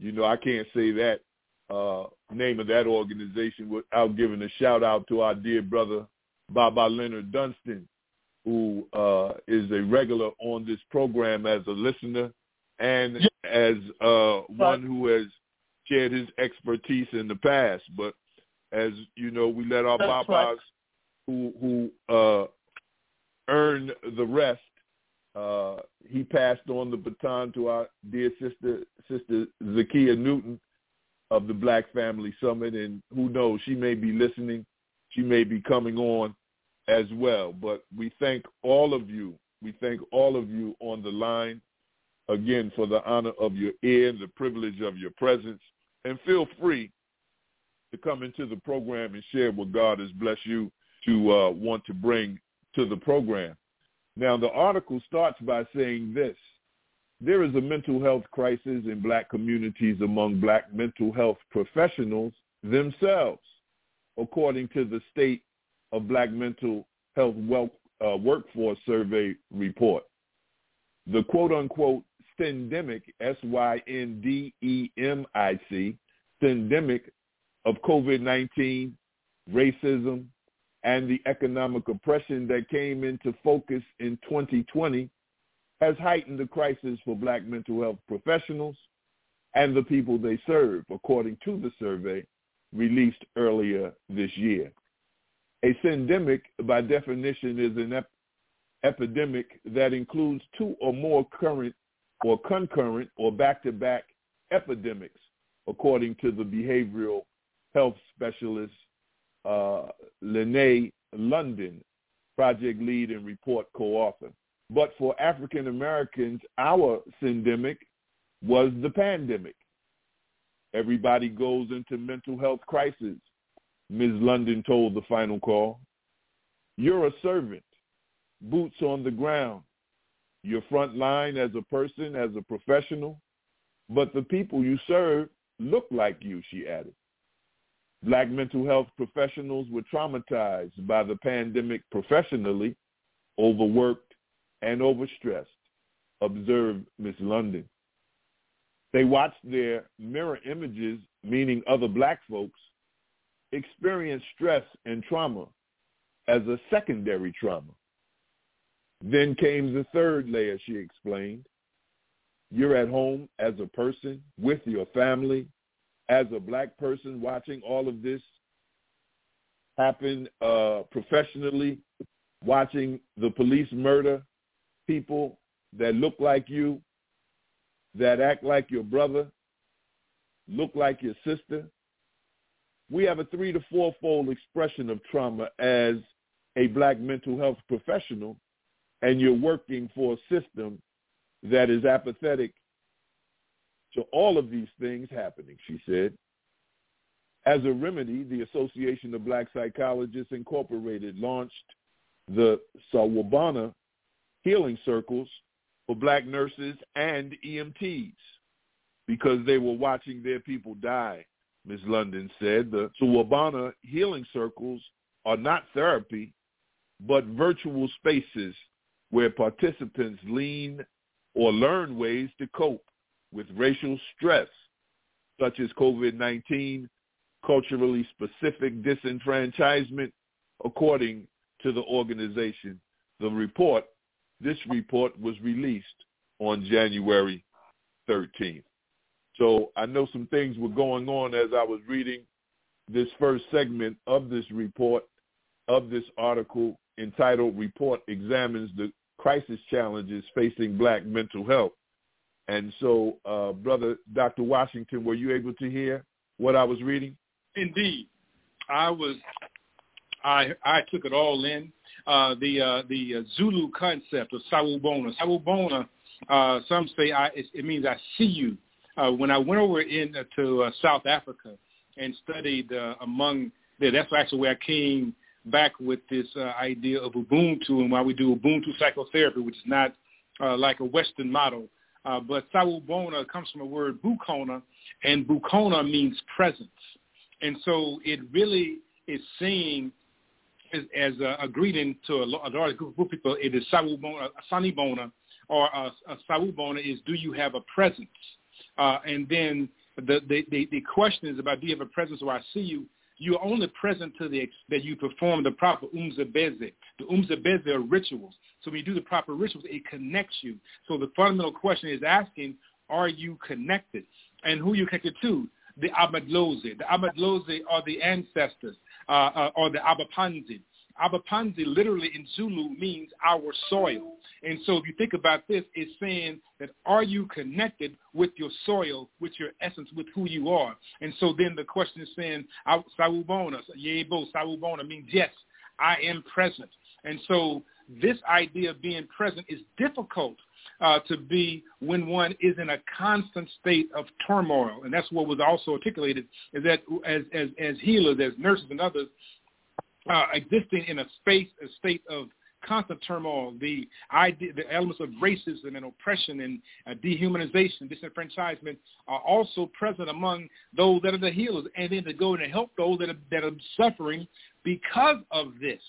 you know, I can't say that uh, name of that organization without giving a shout-out to our dear brother, Baba Leonard Dunstan, who uh, is a regular on this program as a listener and as uh, one who has shared his expertise in the past. But as you know, we let our That's babas right. who who uh, earn the rest. Uh, he passed on the baton to our dear sister, sister Zakiya Newton of the Black Family Summit, and who knows, she may be listening, she may be coming on as well. But we thank all of you. We thank all of you on the line again for the honor of your ear and the privilege of your presence. And feel free to come into the program and share what God has blessed you to uh, want to bring to the program. Now, the article starts by saying this. There is a mental health crisis in black communities among black mental health professionals themselves, according to the State of Black Mental Health Wealth, uh, Workforce Survey Report. The quote-unquote syndemic, S Y N D E M I C, syndemic of COVID nineteen, racism, and the economic oppression that came into focus in twenty twenty has heightened the crisis for black mental health professionals and the people they serve, according to the survey released earlier this year. A syndemic, by definition, is an ep- epidemic that includes two or more current or concurrent or back-to-back epidemics, according to the behavioral health specialist uh, Lenney London, project lead and report co-author. But for African Americans, our syndemic was the pandemic. Everybody goes into mental health crisis, Miz London told the Final Call. You're a servant, boots on the ground. You're front line as a person, as a professional, but the people you serve look like you, she added. Black mental health professionals were traumatized by the pandemic professionally, overworked and overstressed, observed Miz London. They watched their mirror images, meaning other black folks, experience stress and trauma as a secondary trauma. Then came the third layer, she explained. You're at home as a person, with your family, as a black person watching all of this happen uh, professionally, watching the police murder people that look like you, that act like your brother, look like your sister. We have a three to fourfold expression of trauma as a black mental health professional, and you're working for a system that is apathetic to all of these things happening, she said. As a remedy, the Association of Black Psychologists Incorporated launched the Sawubona Healing Circles for black nurses and E M Ts because they were watching their people die, Miz London said. The Sawubona Healing Circles are not therapy, but virtual spaces where participants lean or learn ways to cope with racial stress, such as COVID nineteen, culturally specific disenfranchisement, according to the organization. The report, this report was released on January thirteenth. So I know some things were going on as I was reading this first segment of this report, of this article entitled Report Examines the Crisis Challenges Facing Black Mental Health. And so, uh, Brother Doctor Washington, were you able to hear what I was reading? Indeed. I was. I I took it all in. Uh, the uh, the uh, Zulu concept of Sawubona. Sawubona, uh, some say I, it, it means I see you. Uh, when I went over into to, uh, South Africa and studied uh, among there, that's actually where I came back with this uh, idea of Ubuntu and why we do Ubuntu psychotherapy, which is not uh, like a Western model. Uh, but Sawubona comes from the word Bukona, and Bukona means presence. And so it really is seen as, as a, a greeting to a large group of people. It is Sawubona, Sanibona, or a, a Sawubona is, do you have a presence? Uh, and then the, the, the, the question is about, do you have a presence or I see you? You're only present to the extent that you perform the proper umzabeze. The umzabeze are rituals. So when you do the proper rituals, it connects you. So the fundamental question is asking, are you connected? And who are you connected to? The Abadlozi. The Abadlozi are the ancestors, uh, uh, or the Abapanzi. Abapanzi literally in Zulu means our soil. And so if you think about this, it's saying that are you connected with your soil, with your essence, with who you are? And so then the question is saying, Sawubona, Yebo, Sawubona means yes, I am present. And so this idea of being present is difficult uh, to be when one is in a constant state of turmoil. And that's what was also articulated, is that as, as, as healers, as nurses and others, Uh, existing in a space, a state of constant turmoil, the idea, the elements of racism and oppression and uh, dehumanization, disenfranchisement are also present among those that are the healers, and then to go and help those that are, that are suffering because of this,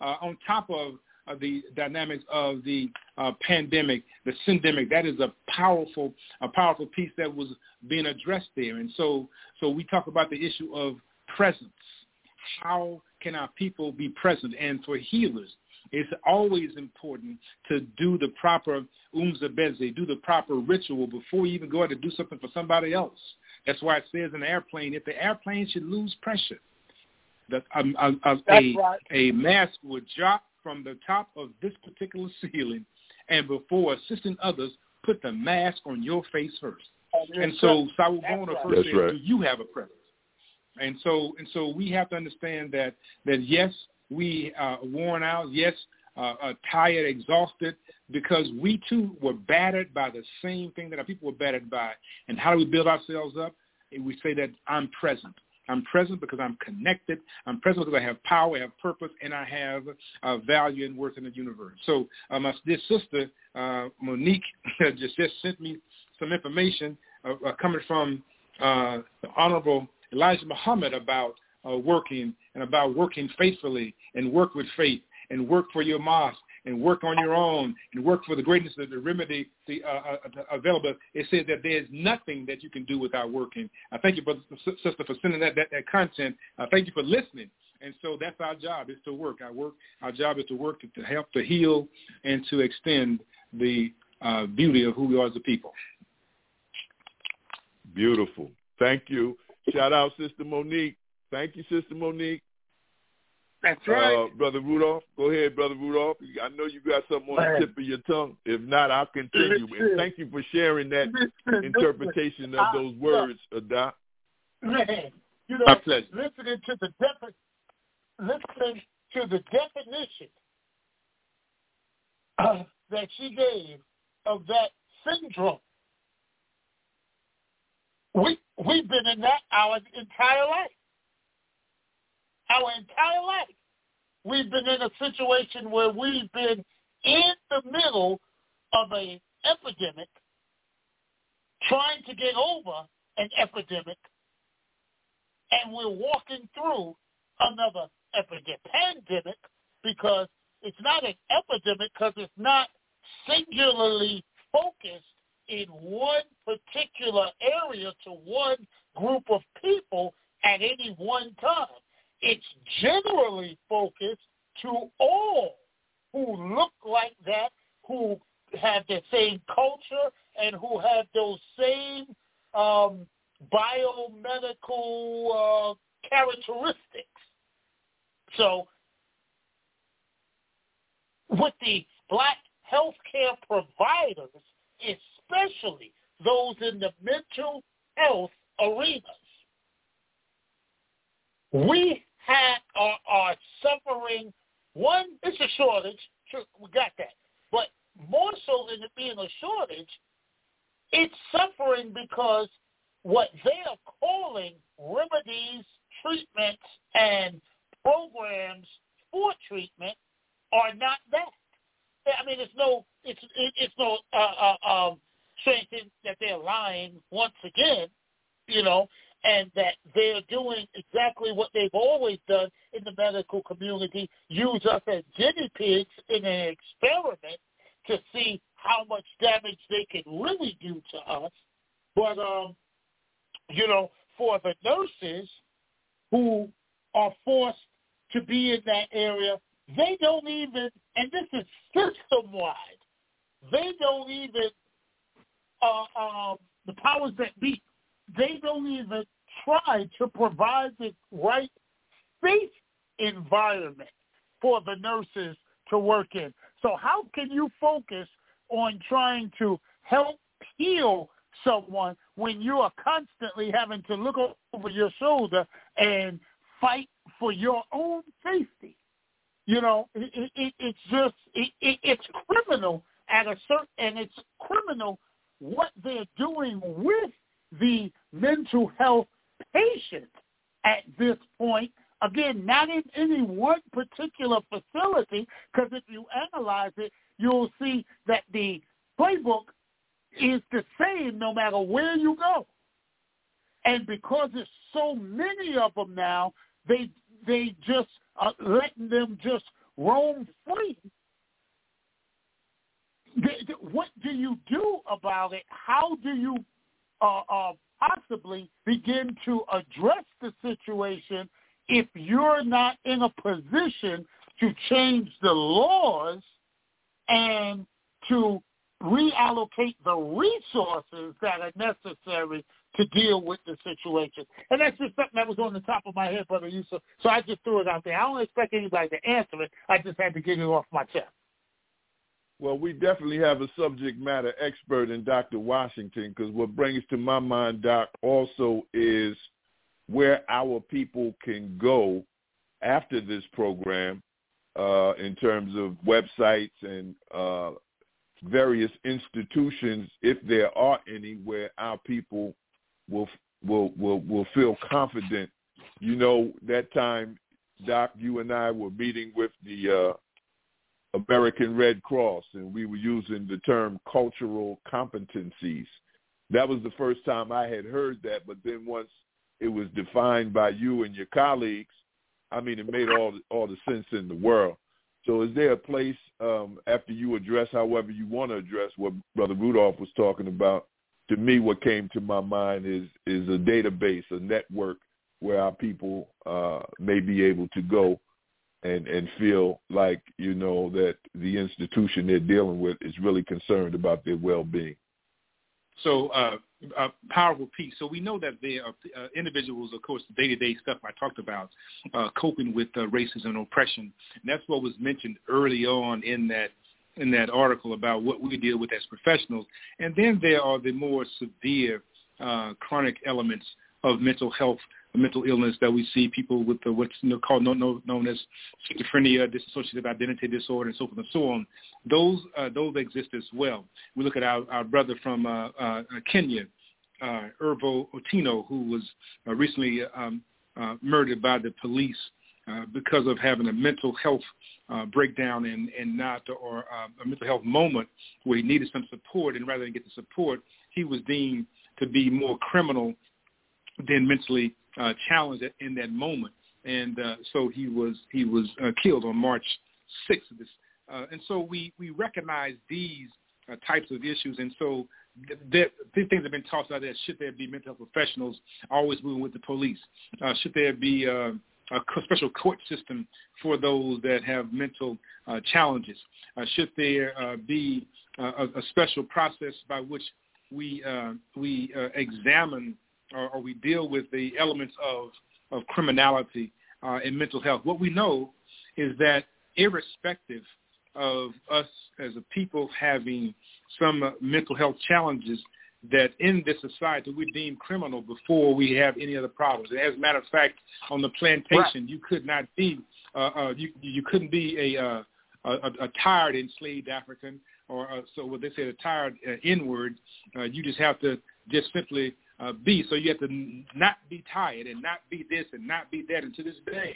uh, on top of uh, the dynamics of the uh, pandemic, the syndemic. That is a powerful, a powerful piece that was being addressed there. And so, so we talk about the issue of presence. How can our people be present? And for healers, it's always important to do the proper umzabeze, do the proper ritual before you even go out to do something for somebody else. That's why it says in the airplane, if the airplane should lose pressure, the, um, uh, uh, a, right. a mask would drop from the top of this particular ceiling, and before assisting others, put the mask on your face first. Oh, and so Sawubona right. first says, right. do you have a presence? And so, and so we have to understand that that yes, we are worn out, yes, uh, are tired, exhausted, because we too were battered by the same thing that our people were battered by. And how do we build ourselves up? And we say that I'm present. I'm present because I'm connected. I'm present because I have power, I have purpose, and I have uh, value and worth in the universe. So uh, my dear sister, uh, Monique, just, just sent me some information uh, uh, coming from uh, the Honorable Elijah Muhammad about uh, working and about working faithfully and work with faith and work for your mosque and work on your own and work for the greatness of the remedy the, uh, uh, available. It says that there's nothing that you can do without working. I thank you, brother, sister, for sending that, that, that content. I thank you for listening. And so that's our job is to work. Our, work, our job is to work to, to help, to heal, and to extend the uh, beauty of who we are as a people. Beautiful. Thank you. Shout out, Sister Monique. Thank you, Sister Monique. That's right. Uh, Brother Rudolph, go ahead, Brother Rudolph. I know you got something on the tip of your tongue. If not, I'll continue. And thank you for sharing that interpretation of those words, Adah. Man, you know, listening to the defi- listening to the definition uh, that she gave of that syndrome. We we've been in that our entire life. Our entire life, we've been in a situation where we've been in the middle of an epidemic, trying to get over an epidemic, and we're walking through another epidemic, pandemic, because it's not an epidemic because it's not singularly focused in one particular area to one group of people at any one time. It's generally focused to all who look like that, who have the same culture, and who have those same um, biomedical uh, characteristics. So with the black healthcare providers, especially those in the mental health arenas, we Had, are, are suffering, one, it's a shortage, we got that, but more so than it being a shortage, it's suffering because what they are calling remedies, treatments, and programs for treatment are not that. I mean, it's no, it's it's no uh, uh, um, strange thing that they're lying once again, you know, and that they're doing exactly what they've always done in the medical community, use us as guinea pigs in an experiment to see how much damage they can really do to us. But, um, you know, for the nurses who are forced to be in that area, they don't even, and this is system-wide, they don't even, uh, um, the powers that be, they don't even try to provide the right, safe environment for the nurses to work in. So how can you focus on trying to help heal someone when you are constantly having to look over your shoulder and fight for your own safety? You know, it, it, it's just it, it, it's criminal at a certain, and it's criminal what they're doing with the mental health patient at this point, again, not in any one particular facility, because if you analyze it, you'll see that the playbook is the same no matter where you go. And because there's so many of them now, they they just are letting them just roam free. What do you do about it? How do you Uh, uh, possibly begin to address the situation if you're not in a position to change the laws and to reallocate the resources that are necessary to deal with the situation? And that's just something that was on the top of my head, Brother Yusuf, so I just threw it out there. I don't expect anybody to answer it. I just had to get it off my chest. Well, we definitely have a subject matter expert in Doctor Washington, because what brings to my mind, Doc, also is where our people can go after this program uh, in terms of websites and uh, various institutions, if there are any, where our people will will will, will feel confident You know, that time, Doc, you and I were meeting with the uh, American Red Cross, and we were using the term cultural competencies. That was the first time I had heard that, but then once it was defined by you and your colleagues, I mean, it made all all the sense in the world. So is there a place, um, after you address however you want to address what Brother Rudolph was talking about, to me what came to my mind is is a database, a network where our people uh, may be able to go and, and feel like, you know, that the institution they're dealing with is really concerned about their well-being? So uh, a powerful piece. So we know that there are uh, individuals, of course, day-to-day stuff I talked about, uh, coping with uh, racism and oppression. And that's what was mentioned early on in that in that article about what we deal with as professionals. And then there are the more severe uh, chronic elements of mental health, mental illness that we see people with the, what's called known, known as schizophrenia, dissociative identity disorder, and so forth and so on. Those uh, those exist as well. We look at our, our brother from uh, uh, Kenya, uh, Irvo Otieno, who was uh, recently um, uh, murdered by the police uh, because of having a mental health uh, breakdown and, and not or uh, a mental health moment where he needed some support, and rather than get the support, he was deemed to be more criminal than mentally Uh, challenged in that moment, and uh, so he was he was uh, killed on March sixth of this. Uh, and so we, we recognize these uh, types of issues, and so th- th- these things have been tossed out there. Should there be mental health professionals always moving with the police? Uh, should there be uh, a special court system for those that have mental uh, challenges? Uh, should there uh, be uh, a, a special process by which we uh, we uh, examine Or, or we deal with the elements of, of criminality uh, and mental health? What we know is that irrespective of us as a people having some uh, mental health challenges, that in this society we deem criminal before we have any other problems. And as a matter of fact, on the plantation, right, you could not be uh, uh, you you couldn't be a uh, a, a tired enslaved African, or uh, so what they say, a tired uh, inward. Uh, you just have to just simply Uh, be. So you have to n- not be tired and not be this and not be that. And to this day,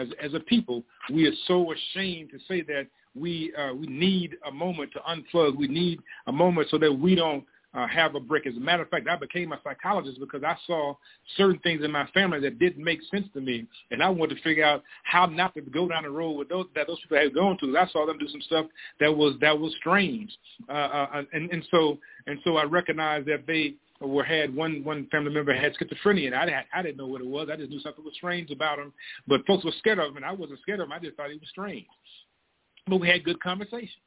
as as a people, we are so ashamed to say that we uh, we need a moment to unplug. We need a moment so that we don't uh, have a break. As a matter of fact, I became a psychologist because I saw certain things in my family that didn't make sense to me, and I wanted to figure out how not to go down the road with those that those people had gone to. I saw them do some stuff that was that was strange, uh, uh, and and so and so I recognized that they. Or had one one family member had schizophrenia, and I, I didn't know what it was. I just knew something was strange about him. But folks were scared of him, and I wasn't scared of him. I just thought he was strange. But we had good conversation.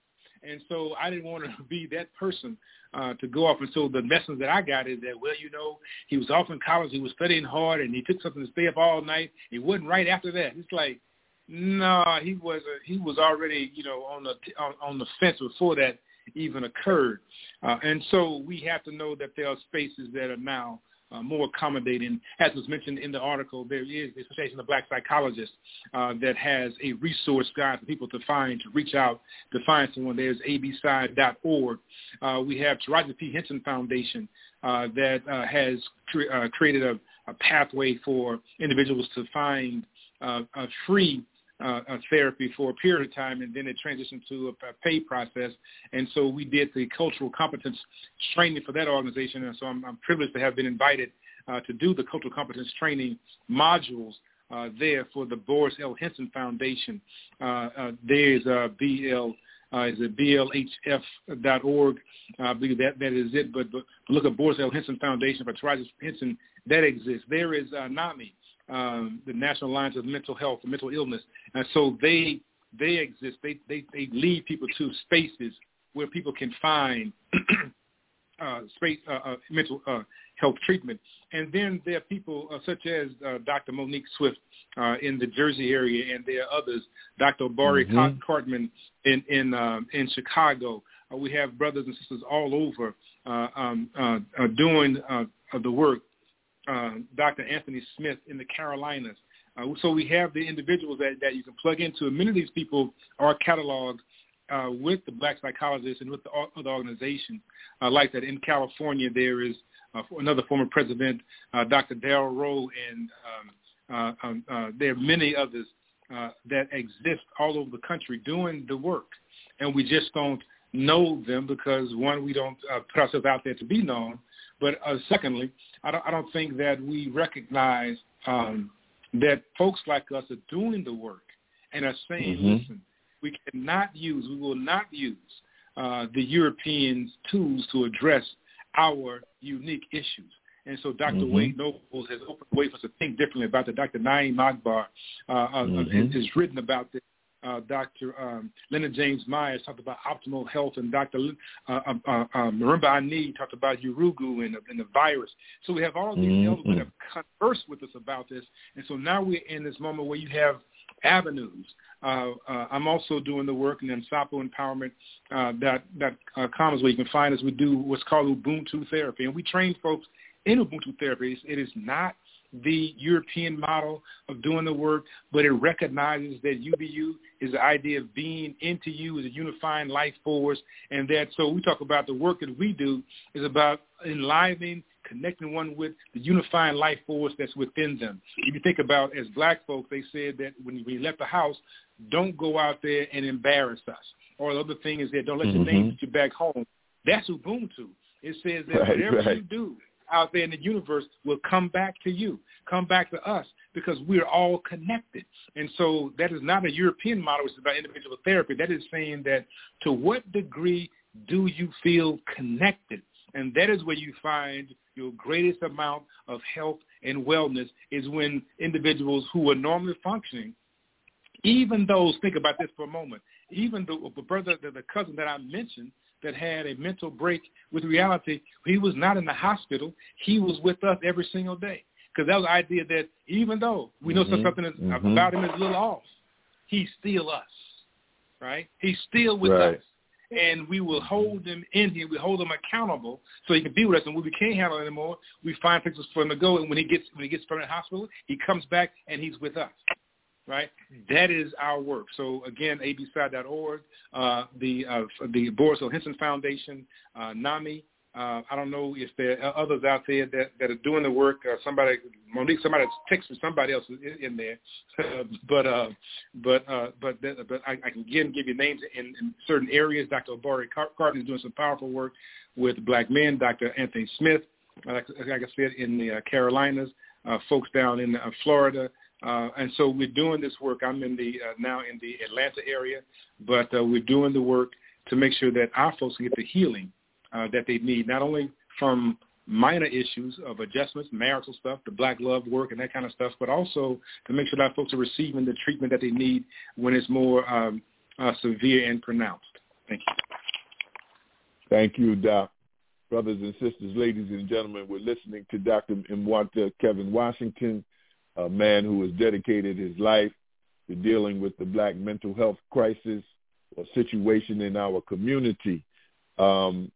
And so I didn't want to be that person uh, to go off. And so the message that I got is that, well, you know, he was off in college. He was studying hard, and he took something to stay up all night. It wasn't right after that. It's like, no, nah, he was a, he was already, you know, on the on, on the fence before that even occurred. Uh, and so we have to know that there are spaces that are now uh, more accommodating. As was mentioned in the article, there is the Association of Black Psychologists uh, that has a resource guide for people to find, to reach out, to find someone. There's a b side dot org. Uh, we have Taraji P. Henson Foundation uh, that uh, has cre- uh, created a, a pathway for individuals to find uh, a free Uh, a therapy for a period of time, and then it transitioned to a, a pay process. And so we did the cultural competence training for that organization, and so I'm, I'm privileged to have been invited uh, to do the cultural competence training modules uh, there for the Boris L. Henson Foundation. Uh, uh, there's uh, B L, uh, is it B L H F dot org. Uh, I believe that, that is it, but, but look at Boris L. Henson Foundation for Taraji Henson. That exists. There is uh, NAMI. Um, the National Alliance of Mental Health and Mental Illness. And so they they exist. They they, they lead people to spaces where people can find uh, space, uh, uh, mental uh, health treatment. And then there are people uh, such as uh, Doctor Monique Swift uh, in the Jersey area, and there are others, Doctor Barry mm-hmm. Cartman in, in, um, in Chicago. Uh, we have brothers and sisters all over uh, um, uh, doing uh, the work. Uh, Doctor Anthony Smith in the Carolinas. Uh, so we have the individuals that, that you can plug into. And many of these people are cataloged uh, with the Black Psychologists and with the other organizations uh, like that. In California, there is uh, another former president, uh, Doctor Daryl Rowe, and um, Uh, um, uh, there are many others uh, that exist all over the country doing the work, and we just don't know them because, one, we don't uh, put ourselves out there to be known, but uh, secondly, I don't, I don't think that we recognize um, that folks like us are doing the work and are saying, mm-hmm. listen, we cannot use, we will not use uh, the Europeans' tools to address our unique issues. And so Doctor Mm-hmm. Wade Nobles has opened the way for us to think differently about that. Doctor Naim Akbar uh, mm-hmm. has written about this. Uh, Doctor Um, Leonard James Myers talked about optimal health, and Doctor Uh, uh, um, Marimba Ani talked about Urugu and, and the virus. So we have all these mm-hmm. elders that have conversed with us about this. And so now we're in this moment where you have avenues. Uh, uh, I'm also doing the work in Nsapo Empowerment uh, that, that uh, comes where you can find us. We do what's called Ubuntu therapy, and we train folks in Ubuntu therapy. It is not the European model of doing the work, but it recognizes that U B U is the idea of being into you as a unifying life force, and that so we talk about the work that we do is about enlivening, connecting one with the unifying life force that's within them. If you think about, as black folks, they said that when we left the house, don't go out there and embarrass us. Or the other thing is that don't let mm-hmm. your name get you back home. That's Ubuntu. It says that right, whatever right. you do out there in the universe will come back to you, come back to us, because we're all connected. And so that is not a European model. It's about individual therapy. That is saying that to what degree do you feel connected? And that is where you find your greatest amount of health and wellness, is when individuals who are normally functioning, even those, think about this for a moment, even the, the brother, the, the cousin that I mentioned, that had a mental break with reality, he was not in the hospital. He was with us every single day, because that was the idea that even though we know mm-hmm, something mm-hmm. about him is a little off, he's still us, right? He's still with right. us, and we will hold him in here. We hold him accountable so he can be with us, and when we can't handle it anymore, we find places for him to go, and when he gets when he gets from the hospital, he comes back, and he's with us. Right? That is our work. So, again, A B S I dot org, uh, the uh, the Boris L. Henson Foundation, uh, NAMI. Uh, I don't know if there are others out there that, that are doing the work. Uh, somebody, Monique, somebody texted somebody else in there. but uh, but uh, but but I, I can again give you names in, in certain areas. Doctor Obari Carton is doing some powerful work with black men. Doctor Anthony Smith, like, like I said, in the uh, Carolinas. Uh, folks down in uh, Florida. Uh, and so we're doing this work. I'm in the uh, now in the Atlanta area, but uh, we're doing the work to make sure that our folks get the healing uh, that they need, not only from minor issues of adjustments, marital stuff, the black love work and that kind of stuff, but also to make sure that our folks are receiving the treatment that they need when it's more um, uh, severe and pronounced. Thank you. Thank you, Doc. Brothers and sisters, ladies and gentlemen, we're listening to Doctor Mwata Kevin Washington, a man who has dedicated his life to dealing with the black mental health crisis or situation in our community. Um,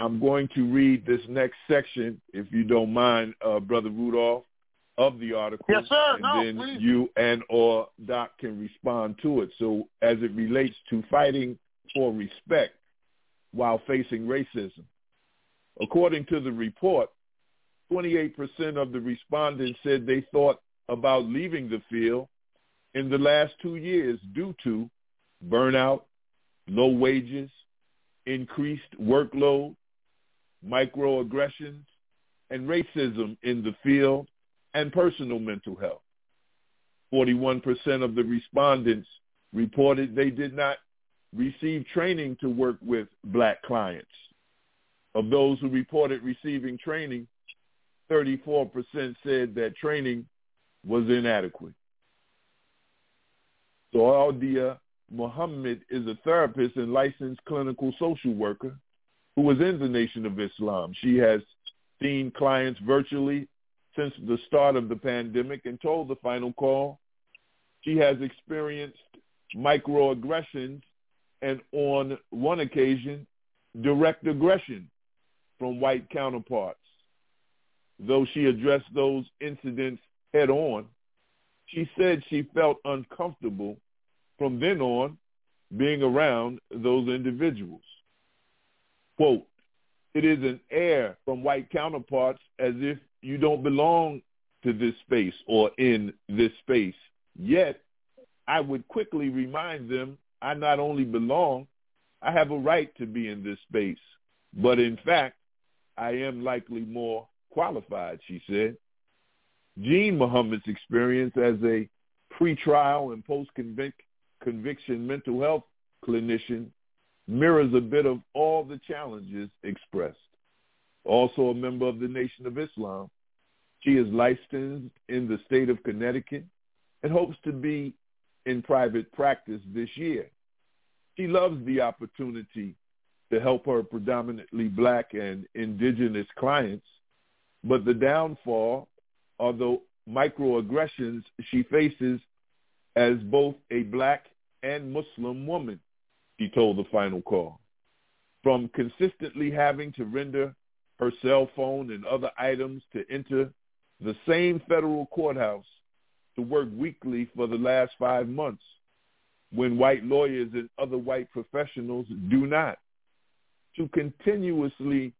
I'm going to read this next section, if you don't mind, uh, Brother Rudolph, of the article. Yes, sir. And no, then please. You and or Doc can respond to it. So as it relates to fighting for respect while facing racism, according to the report, twenty-eight percent of the respondents said they thought about leaving the field in the last two years due to burnout, low wages, increased workload, microaggressions, and racism in the field, and personal mental health. forty-one percent of the respondents reported they did not receive training to work with black clients. Of those who reported receiving training, thirty-four percent said that training was inadequate. So Elijah Muhammad is a therapist and licensed clinical social worker who was in the Nation of Islam. She has seen clients virtually since the start of the pandemic and told the Final Call she has experienced microaggressions and, on one occasion, direct aggression from white counterparts. Though she addressed those incidents head-on, she said she felt uncomfortable from then on being around those individuals. Quote, "It is an air from white counterparts as if you don't belong to this space or in this space. Yet, I would quickly remind them, I not only belong, I have a right to be in this space. But in fact, I am likely more qualified, she said. Jean Muhammad's experience as a pretrial and post-conviction mental health clinician mirrors a bit of all the challenges expressed. Also a member of the Nation of Islam, she is licensed in the state of Connecticut and hopes to be in private practice this year. She loves the opportunity to help her predominantly Black and indigenous clients, but the downfall are the microaggressions she faces as both a Black and Muslim woman, she told the Final Call. From consistently having to render her cell phone and other items to enter the same federal courthouse to work weekly for the last five months when white lawyers and other white professionals do not, to continuously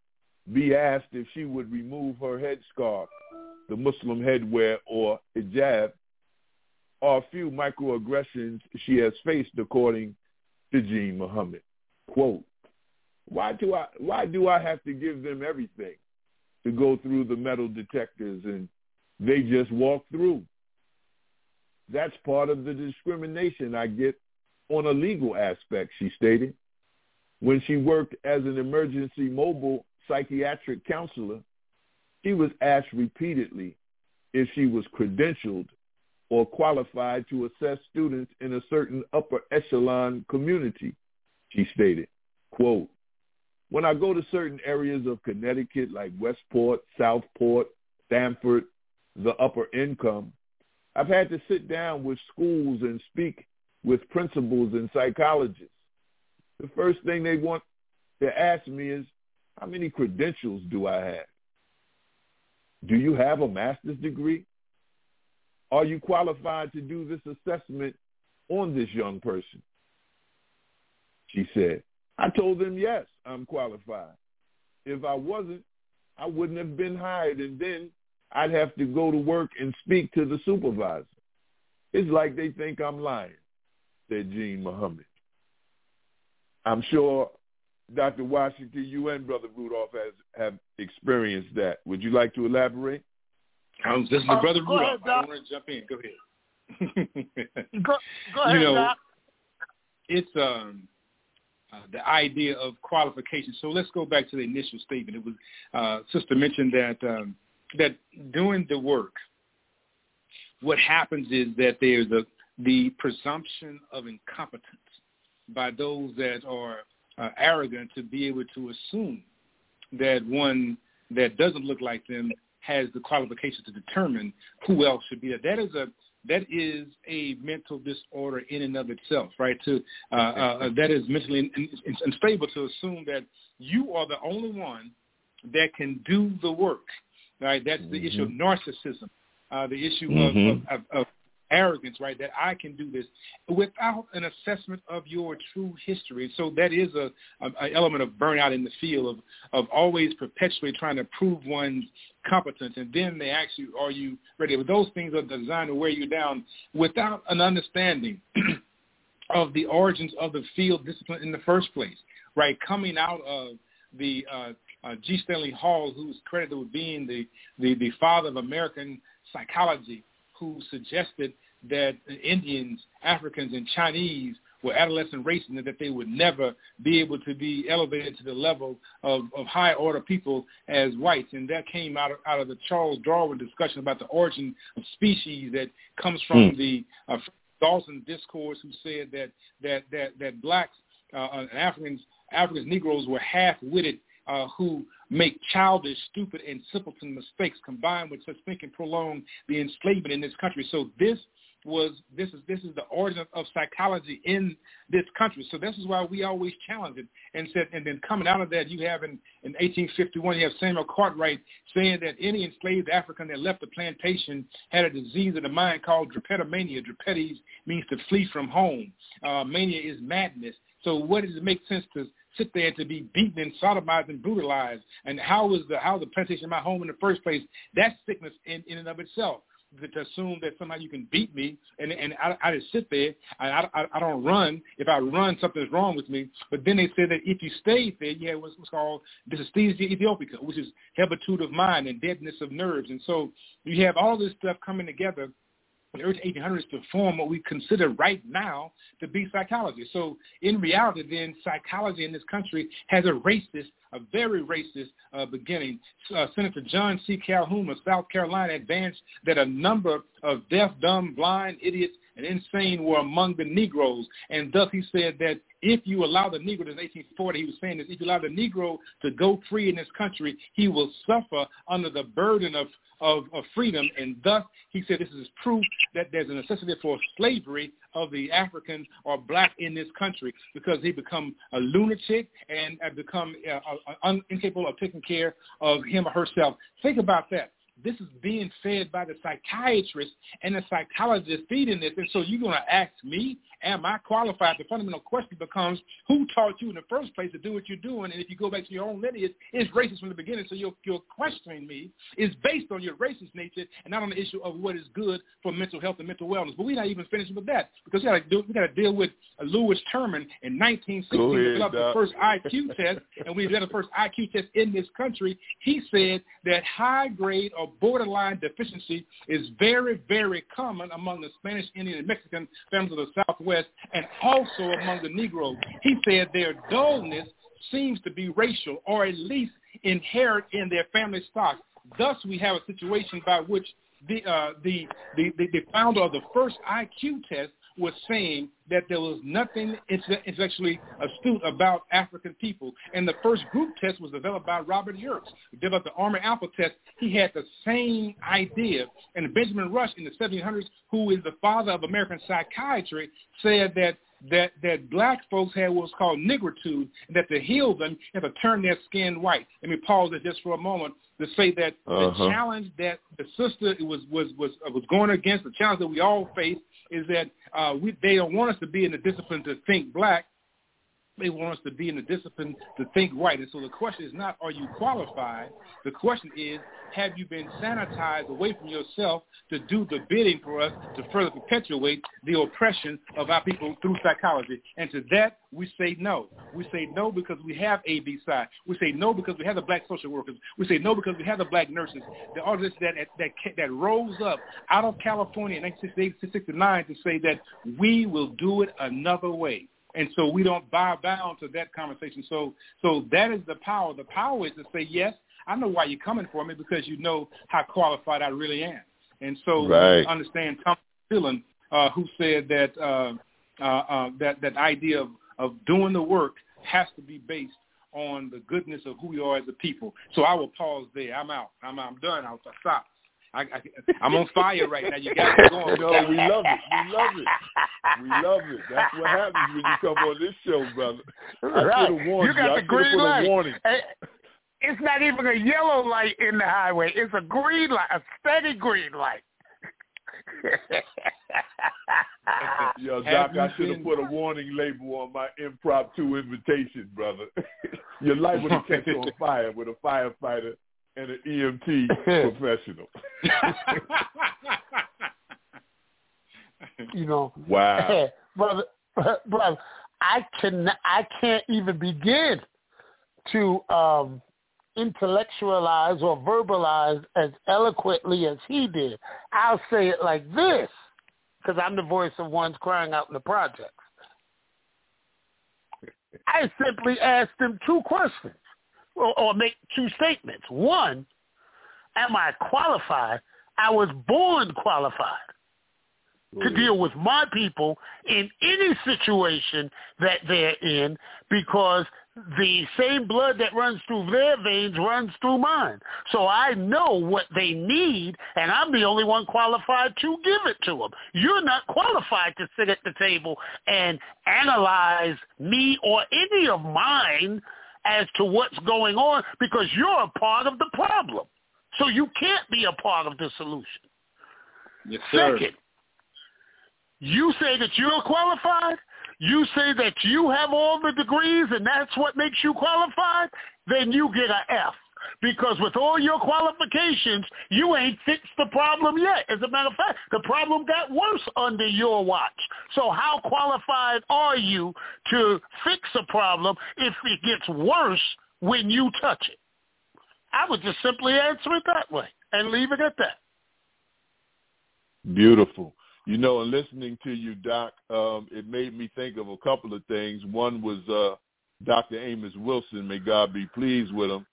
be asked if she would remove her headscarf, the Muslim headwear, or hijab, are a few microaggressions she has faced, according to Jean Muhammad. Quote, why do I, why do I have to give them everything to go through the metal detectors and they just walk through? That's part of the discrimination I get on a legal aspect, she stated. When she worked as an emergency mobile psychiatric counselor, she was asked repeatedly if she was credentialed or qualified to assess students in a certain upper echelon community, she stated. Quote, when I go to certain areas of Connecticut like Westport, Southport, Stamford, the upper income, I've had to sit down with schools and speak with principals and psychologists. The first thing they want to ask me is, how many credentials do I have? Do you have a master's degree? Are you qualified to do this assessment on this young person? She said, I told them, yes, I'm qualified. If I wasn't, I wouldn't have been hired, and then I'd have to go to work and speak to the supervisor. It's like they think I'm lying, said Jean Muhammad. I'm sure, Doctor Washington, you and Brother Rudolph has, have experienced that. Would you like to elaborate? I was listening to uh, Brother Rudolph. Ahead, I don't want to jump in. Go ahead. go, go ahead, you know, Doc. It's um, uh, the idea of qualification. So let's go back to the initial statement. It was uh, Sister mentioned that um, that doing the work, what happens is that there's a, the presumption of incompetence by those that are uh, arrogant to be able to assume that one that doesn't look like them has the qualifications to determine who else should be there. That is a that is a mental disorder in and of itself, right? To uh, uh, that is mentally unstable to assume that you are the only one that can do the work, right? That's mm-hmm. the issue of narcissism, uh, the issue mm-hmm. of, of, of arrogance, right, that I can do this without an assessment of your true history. So that is a, a, a element of burnout in the field of, of always perpetually trying to prove one's competence. And then they ask you, are you ready? But those things are designed to wear you down without an understanding of the origins of the field discipline in the first place, right? Coming out of the uh, uh, G. Stanley Hall, who's credited with being the, the, the father of American psychology, who suggested that Indians, Africans, and Chinese were adolescent races and that they would never be able to be elevated to the level of, of high-order people as whites. And that came out of, out of the Charles Darwin discussion about the origin of species that comes from mm. the uh, Dawson discourse, who said that that that, that blacks uh, and Africans, Africans, Negroes were half-witted, Uh, who make childish, stupid, and simpleton mistakes, combined with such thinking prolong the enslavement in this country. So this was this is this is the origin of psychology in this country. So this is why we always challenge it and said. And then coming out of that, you have in, in eighteen fifty-one, you have Samuel Cartwright saying that any enslaved African that left the plantation had a disease of the mind called drapetomania. Drapetes means to flee from home. Uh, mania is madness. So what does it make sense to sit there to be beaten and sodomized and brutalized? And how was the how the plantation my home in the first place? That's sickness in, in and of itself. To assume that somehow you can beat me and and I, I just sit there. I, I I don't run. If I run, something's wrong with me. But then they said that if you stayed there, you had what's, what's called dysesthesia ethiopica, which is hebetude of mind and deadness of nerves. And so you have all this stuff coming together in the early eighteen hundreds to form what we consider right now to be psychology. So in reality, then, psychology in this country has a racist, a very racist uh, beginning. Uh, Senator John C. Calhoun of South Carolina advanced that a number of deaf, dumb, blind, idiots, and insane were among the Negroes. And thus he said that if you allow the Negro, this is eighteen forty, he was saying this, if you allow the Negro to go free in this country, he will suffer under the burden of Of, of freedom, and thus he said this is proof that there's a necessity for slavery of the African or black in this country because they become a lunatic and have become uh, uh, un- incapable of taking care of him or herself. Think about that. This is being fed by the psychiatrist and the psychologist feeding this. And so you're going to ask me, am I qualified? The fundamental question becomes, who taught you in the first place to do what you're doing? And if you go back to your own lineage, it's racist from the beginning. So your, your questioning me is based on your racist nature and not on the issue of what is good for mental health and mental wellness. But we're not even finished with that because we got to do, we got to deal with Louis Terman in nineteen sixty. Go ahead, developed Doc. The first I Q test, and we did the first I Q test in this country. He said that high grade or borderline deficiency is very, very common among the Spanish, Indian, and Mexican families of the Southwest and also among the Negroes. He said their dullness seems to be racial or at least inherent in their family stock. Thus, we have a situation by which the, uh, the, the, the, the founder of the first I Q test was saying that there was nothing intellectually astute about African people. And the first group test was developed by Robert Yerkes, who developed the Armour Alpha test. He had the same idea. And Benjamin Rush in the seventeen hundreds, who is the father of American psychiatry, said that that, that black folks had what's called nigritude, and that to heal them, you have to turn their skin white. Let me pause it just for a moment to say that uh-huh. the challenge that the sister was, was, was, was going against, the challenge that we all face, is that uh, we, they don't want us to be in the discipline to think black. They want us to be in the discipline to think white. And so the question is not, are you qualified? The question is, have you been sanitized away from yourself to do the bidding for us to further perpetuate the oppression of our people through psychology? And to that, we say no. We say no because we have A B C I. We say no because we have the black social workers. We say no because we have the black nurses. The artists that that that rose up out of California in nineteen sixty-eight to sixty-nine to say that we will do it another way. And so we don't bow down to that conversation. So so that is the power. The power is to say, yes, I know why you're coming for me because you know how qualified I really am. And so right. I understand Tom Dillon, uh, who said that uh, uh, uh, that that idea of, of doing the work has to be based on the goodness of who we are as a people. So I will pause there. I'm out. I'm I'm done. I'll stop. I, I, I'm on fire right now. You got me going. No, we love it. We love it. We love it. That's what happens when you come on this show, brother. Right. I could have warned you. you. I could have put a warning. It's not even a yellow light in the highway. It's a green light, a steady green light. Yo, Doc, I should have put a warning label on my impromptu invitation, brother. Your life would have catch you on fire with a firefighter and an E M T professional. You know, wow, brother, brother, I can I can't even begin to um, intellectualize or verbalize as eloquently as he did. I'll say it like this, because I'm the voice of ones crying out in the projects. I simply asked him two questions, or, or make two statements. One, am I qualified? I was born qualified to deal with my people in any situation that they're in, because the same blood that runs through their veins runs through mine. So I know what they need, and I'm the only one qualified to give it to them. You're not qualified to sit at the table and analyze me or any of mine as to what's going on, because you're a part of the problem. So you can't be a part of the solution. Yes, sir. Second, you say that you're qualified. you say that you have all the degrees and that's what makes you qualified, then you get an F. Because with all your qualifications, you ain't fixed the problem yet. As a matter of fact, the problem got worse under your watch. So how qualified are you to fix a problem if it gets worse when you touch it? I would just simply answer it that way and leave it at that. Beautiful. You know, in listening to you, Doc, um, it made me think of a couple of things. One was uh, Doctor Amos Wilson, may God be pleased with him,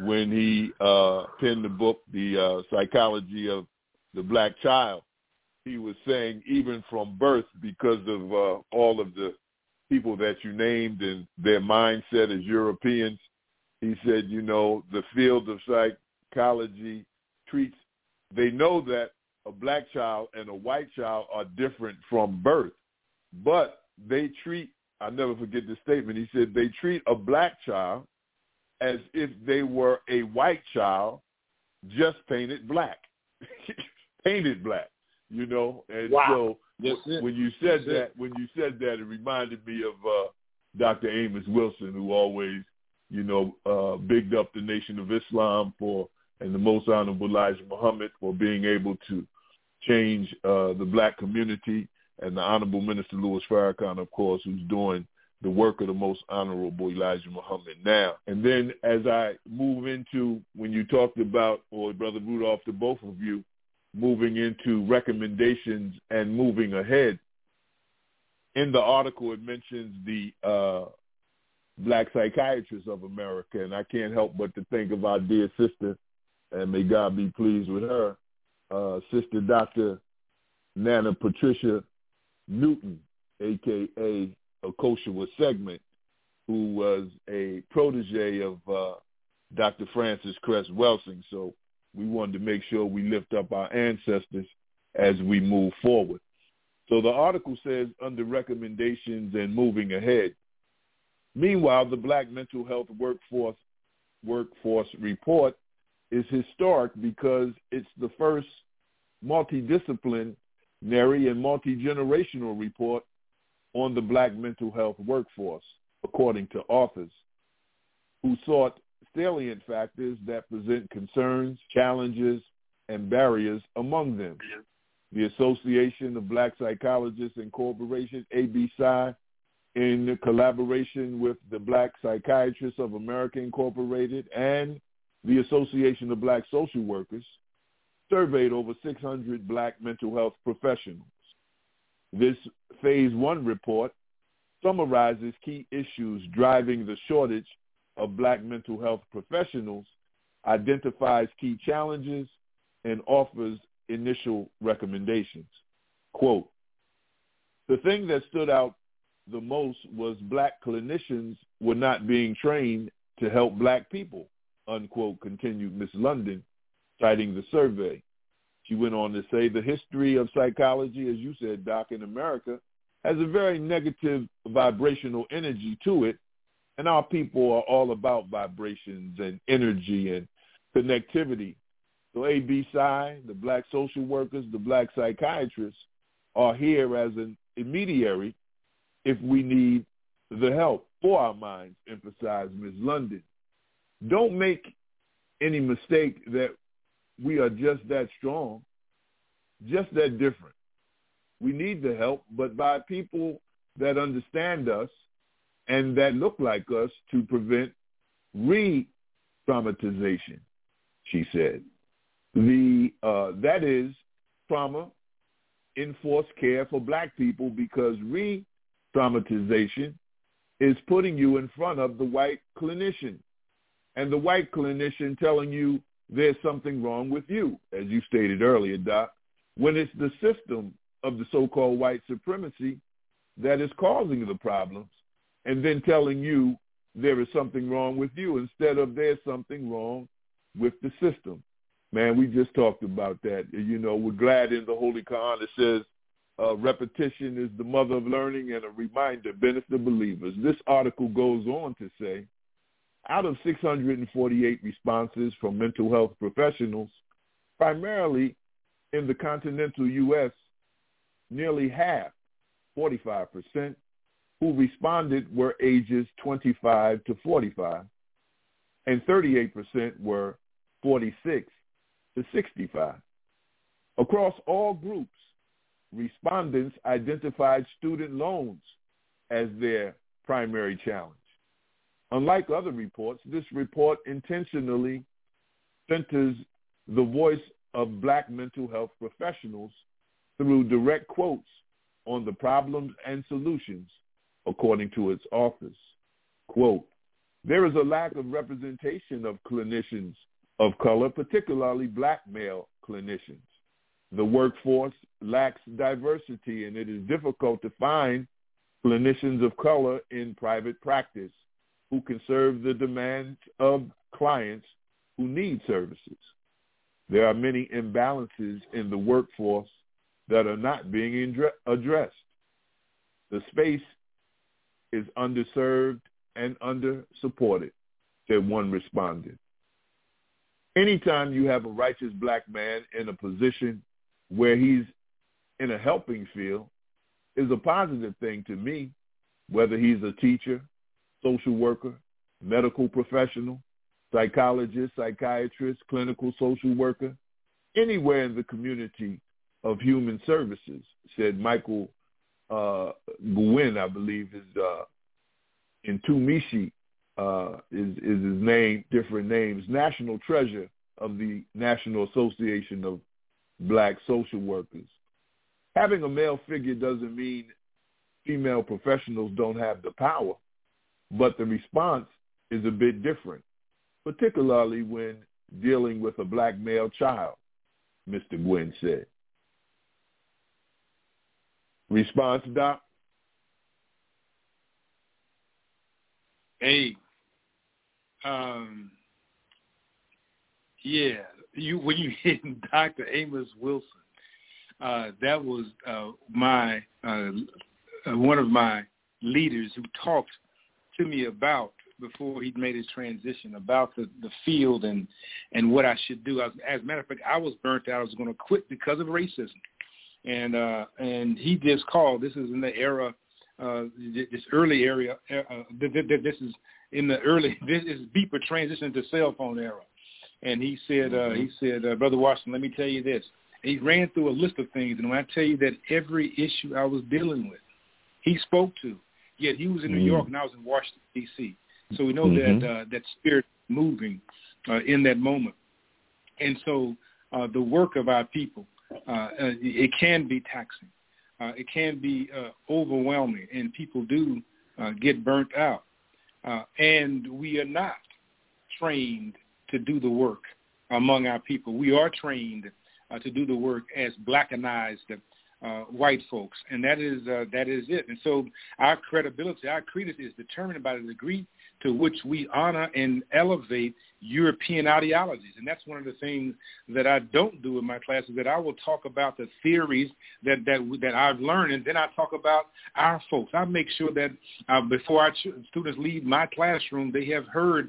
when he uh, penned the book, The uh, Psychology of the Black Child. He was saying even from birth, because of uh, all of the people that you named and their mindset as Europeans, he said, you know, the field of psychology treats, they know that a black child and a white child are different from birth, but they treat, I'll never forget this statement, he said, they treat a black child as if they were a white child, just painted black, painted black, you know. And wow. so w- when you said That's that, it. when you said that, it reminded me of uh, Doctor Amos Wilson, who always, you know, uh, bigged up the Nation of Islam for, and the Most Honorable Elijah Muhammad for being able to change uh, the black community, and the Honorable Minister Louis Farrakhan, of course, who's doing the work of the Most Honorable Elijah Muhammad now. And then as I move into, when you talked about, or Brother Rudolph, to both of you, moving into recommendations and moving ahead, in the article it mentions the uh, Black Psychiatrists of America, and I can't help but to think of our dear sister, and may God be pleased with her, uh, Sister Doctor Nana Patricia Newton, a k a. Okoshua Segment, who was a protege of uh, Doctor Francis Cress Welsing. So we wanted to make sure we lift up our ancestors as we move forward. So the article says, under recommendations and moving ahead, meanwhile, the Black Mental Health Workforce Workforce Report is historic because it's the first multidisciplinary and multi-generational report on the black mental health workforce, according to authors who sought salient factors that present concerns, challenges, and barriers among them. The Association of Black Psychologists Incorporated, A B S I, in collaboration with the Black Psychiatrists of America Incorporated and the Association of Black Social Workers, surveyed over six hundred black mental health professionals. This phase one report summarizes key issues driving the shortage of black mental health professionals, identifies key challenges, and offers initial recommendations. Quote, the thing that stood out the most was black clinicians were not being trained to help black people, unquote, continued Miz London, citing the survey. She went on to say the history of psychology, as you said, Doc, in America, has a very negative vibrational energy to it, and our people are all about vibrations and energy and connectivity. So A B S I, the black social workers, the black psychiatrists are here as an intermediary if we need the help for our minds, emphasized Miz London. Don't make any mistake that we are just that strong, just that different. We need the help, but by people that understand us and that look like us to prevent re-traumatization, she said. The uh, that is trauma, enforced care for black people, because re-traumatization is putting you in front of the white clinician, and the white clinician telling you there's something wrong with you, as you stated earlier, Doc, when it's the system of the so-called white supremacy that is causing the problems and then telling you there is something wrong with you instead of there's something wrong with the system. Man, we just talked about that. You know, we're glad in the Holy Quran it says uh, repetition is the mother of learning and a reminder benefits the believers. This article goes on to say, out of six hundred forty-eight responses from mental health professionals, primarily in the continental U S, nearly half, forty-five percent, who responded were ages twenty-five to forty-five, and thirty-eight percent were forty-six to sixty-five. Across all groups, respondents identified student loans as their primary challenge. Unlike other reports, this report intentionally centers the voice of Black mental health professionals through direct quotes on the problems and solutions, according to its authors. Quote, "There is a lack of representation of clinicians of color, particularly Black male clinicians. The workforce lacks diversity, and it is difficult to find clinicians of color in private practice who can serve the demands of clients who need services. There are many imbalances in the workforce that are not being addressed. The space is underserved and under-supported," said one respondent. Anytime you have a righteous Black man in a position where he's in a helping field is a positive thing to me, whether he's a teacher, social worker, medical professional, psychologist, psychiatrist, clinical social worker, anywhere in the community of human services, said Michael uh, Gwynn, I believe, is uh, in Tumishi, uh, is, is his name, different names, national treasure of the National Association of Black Social Workers. Having a male figure doesn't mean female professionals don't have the power, but the response is a bit different, particularly when dealing with a Black male child, Mister Gwynn said. Response, Doc? Hey, um, yeah, you when you hit Doctor Amos Wilson, uh, that was uh, my uh, one of my leaders who talked to me about, before he'd made his transition, about the, the field and, and what I should do. I was, as a matter of fact, I was burnt out. I was going to quit because of racism. And uh, and he just called. This is in the era, uh, this early area. Uh, this is in the early, this is deeper transition to cell phone era. And he said, mm-hmm. uh, he said, uh, Brother Washington, let me tell you this. And he ran through a list of things. And when I tell you that every issue I was dealing with, he spoke to. Yet he was in mm-hmm. New York and I was in Washington, D C So we know mm-hmm. that uh, that spirit moving uh, in that moment. And so uh, the work of our people, uh, it can be taxing. Uh, it can be uh, overwhelming, and people do uh, get burnt out. Uh, and we are not trained to do the work among our people. We are trained uh, to do the work as Blackanized Uh, white folks, and that is uh, that is it. And so our credibility, our credence is determined by the degree to which we honor and elevate European ideologies. And that's one of the things that I don't do in my classes, that I will talk about the theories that that, that I've learned, and then I talk about our folks. I make sure that uh, before our students leave my classroom, they have heard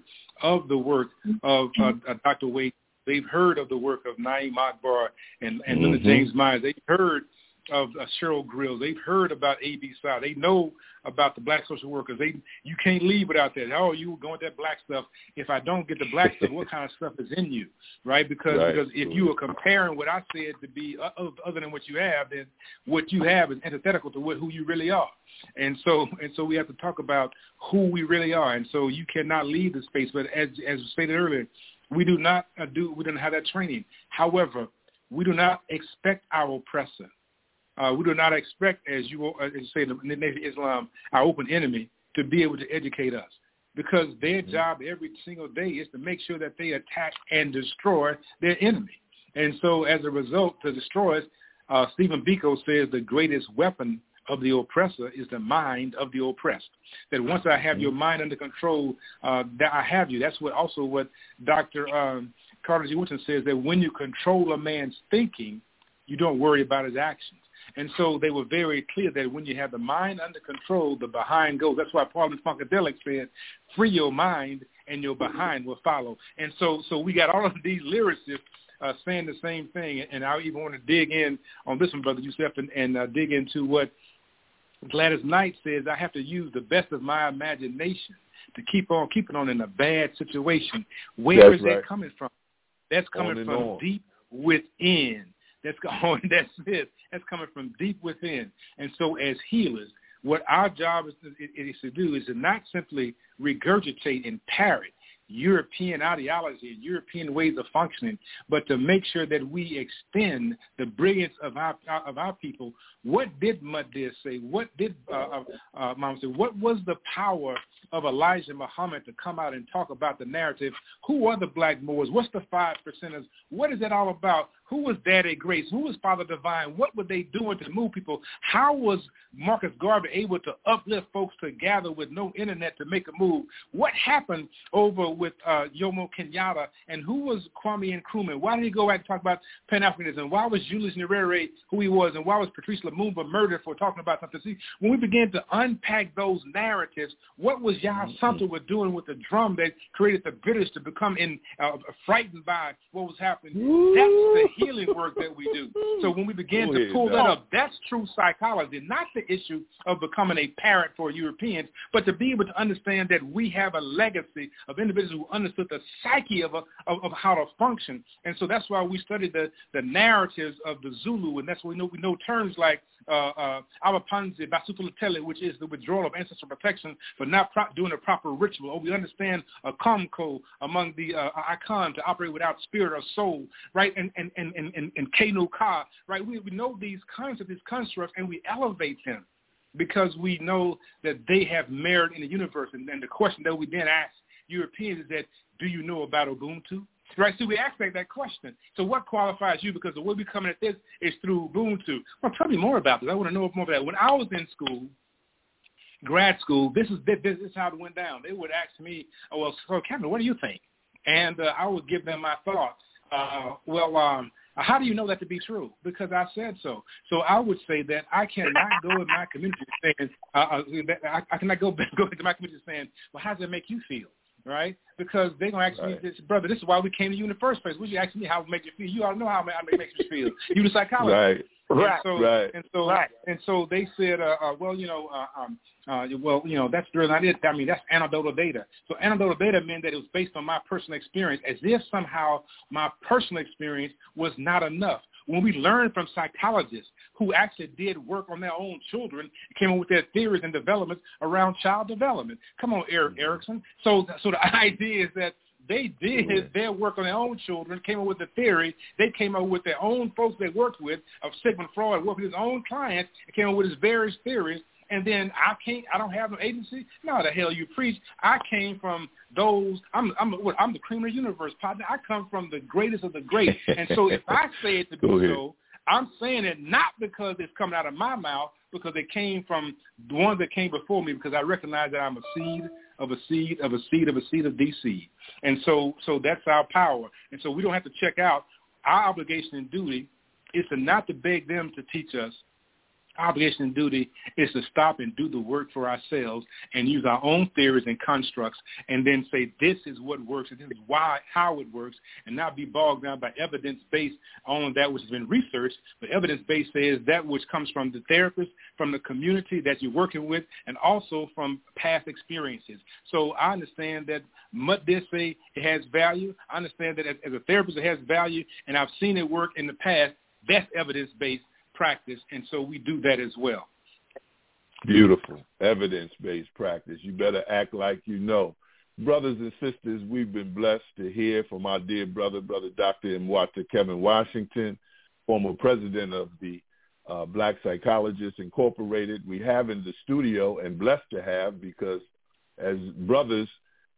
of the work of uh, uh, Doctor Wade. They've heard of the work of Naim Akbar and, and mm-hmm. Linda James Myers. They've heard of uh, Cheryl Grills. They've heard about A B Side. They know about the Black social workers. They You can't leave without that. Oh, you were going to that Black stuff. If I don't get the Black stuff, what kind of stuff is in you, right? Because right. because if you are comparing what I said to be other than what you have, then what you have is antithetical to what, who you really are. And so and so we have to talk about who we really are. And so you cannot leave the space. But as as stated earlier, we do not uh, do we don't have that training. However, we do not expect our oppressor. Uh, we do not expect, as you, uh, as you say, in the Nation of Islam, our open enemy, to be able to educate us, because their mm-hmm. job every single day is to make sure that they attack and destroy their enemy. And so as a result, to destroy us, uh, Stephen Biko says the greatest weapon of the oppressor is the mind of the oppressed. That once I have mm-hmm. your mind under control, uh, that I have you. That's what also what Doctor Um, Carter G. Woodson says, that when you control a man's thinking, you don't worry about his actions. And so they were very clear that when you have the mind under control, the behind goes. That's why Paul and Funkadelic said, free your mind and your behind will follow. And so so we got all of these lyricists uh, saying the same thing. And I even want to dig in on this one, Brother Yusuf, and, and uh, dig into what Gladys Knight says, I have to use the best of my imagination to keep on keeping on in a bad situation. Where that's is right. that coming from? That's coming from on. deep within. That's going. That's it. That's coming from deep within. And so, as healers, what our job is to, is to do is to not simply regurgitate and parrot European ideology and European ways of functioning, but to make sure that we extend the brilliance of our of our people. What did Mudir say? What did uh, uh, Mom say? What was the power of Elijah Muhammad to come out and talk about the narrative? Who are the Black Moors? What's the five percenters? What is that all about? Who was Daddy Grace? Who was Father Divine? What were they doing to move people? How was Marcus Garvey able to uplift folks to gather with no internet to make a move? What happened over with uh, Jomo Kenyatta, and who was Kwame Nkrumah? Why did he go out and talk about Pan-Africanism? Why was Julius Nyerere who he was, and why was Patrice Lumumba murdered for talking about something? See, when we began to unpack those narratives, what was Yahya mm-hmm. Sumter was doing with the drum that created the British to become in, uh, frightened by what was happening? Ooh. That's the healing work that we do. So when we began Ooh, to pull no. that up, that's true psychology, not the issue of becoming a parent for Europeans, but to be able to understand that we have a legacy of individuals who understood the psyche of, a, of of how to function. And so that's why we studied the, the narratives of the Zulu, and that's why we know, we know terms like uh, uh, Awapanzi Basutulutele, which is the withdrawal of ancestral protection for not pro- doing a proper ritual, or we understand a Komko among the uh, Akan to operate without spirit or soul, right, and and, and, and, and, and Kenu Ka, right? We, we know these concepts, these constructs, and we elevate them because we know that they have merit in the universe. And, and the question that we then ask Europeans is that, do you know about Ubuntu? Right, so we ask like that question. So what qualifies you? Because the way we're coming at this is through Ubuntu. Well, tell me more about this. I want to know more about that. When I was in school, grad school, this is this is how it went down. They would ask me, oh, well, so Kevin, what do you think? And uh, I would give them my thoughts. Uh, well, um, how do you know that to be true? Because I said so. So I would say that I cannot go in my community saying, uh, I, I cannot go, go into my community saying, well, how does that make you feel? Right? Because they're going to ask right. me, this, brother, this is why we came to you in the first place. Would you ask me how it makes you feel? You all know how it makes you feel. You're the psychologist. Right. Right. And so, right. And so, right. And so they said, uh, uh, well, you know, uh, um, uh, well, you know, that's really not it. I mean, that's anecdotal data. So anecdotal data meant that it was based on my personal experience, as if somehow my personal experience was not enough. When we learn from psychologists who actually did work on their own children, came up with their theories and developments around child development. Come on, Eric Erickson. So, so the idea is that they did yeah. their work on their own children, came up with the theory. They came up with their own folks they worked with, of Sigmund Freud, worked with his own clients, and came up with his various theories. And then I can't, I don't have no agency. No, the hell you preach. I came from those, I'm I'm, what, I'm the cream of the universe, partner. I come from the greatest of the great. And so if I say it to be so, I'm saying it not because it's coming out of my mouth, because it came from the ones that came before me, because I recognize that I'm a seed of a seed of a seed of a seed of D C. And so, so that's our power. And so we don't have to check out. Our obligation and duty is to not to beg them to teach us. Obligation and duty is to stop and do the work for ourselves and use our own theories and constructs, and then say this is what works and this is why how it works, and not be bogged down by evidence based on that which has been researched, but evidence based says that which comes from the therapist, from the community that you're working with, and also from past experiences. So I understand that what they say it has value. I understand that as, as a therapist it has value, and I've seen it work in the past. That's evidence based practice, and so we do that as well. Beautiful. Evidence-based practice. You better act like you know. Brothers and sisters, we've been blessed to hear from our dear brother, brother Doctor Mwata Kevin Washington, former president of the uh, Black Psychologists Incorporated. We have in the studio, and blessed to have, because as brothers,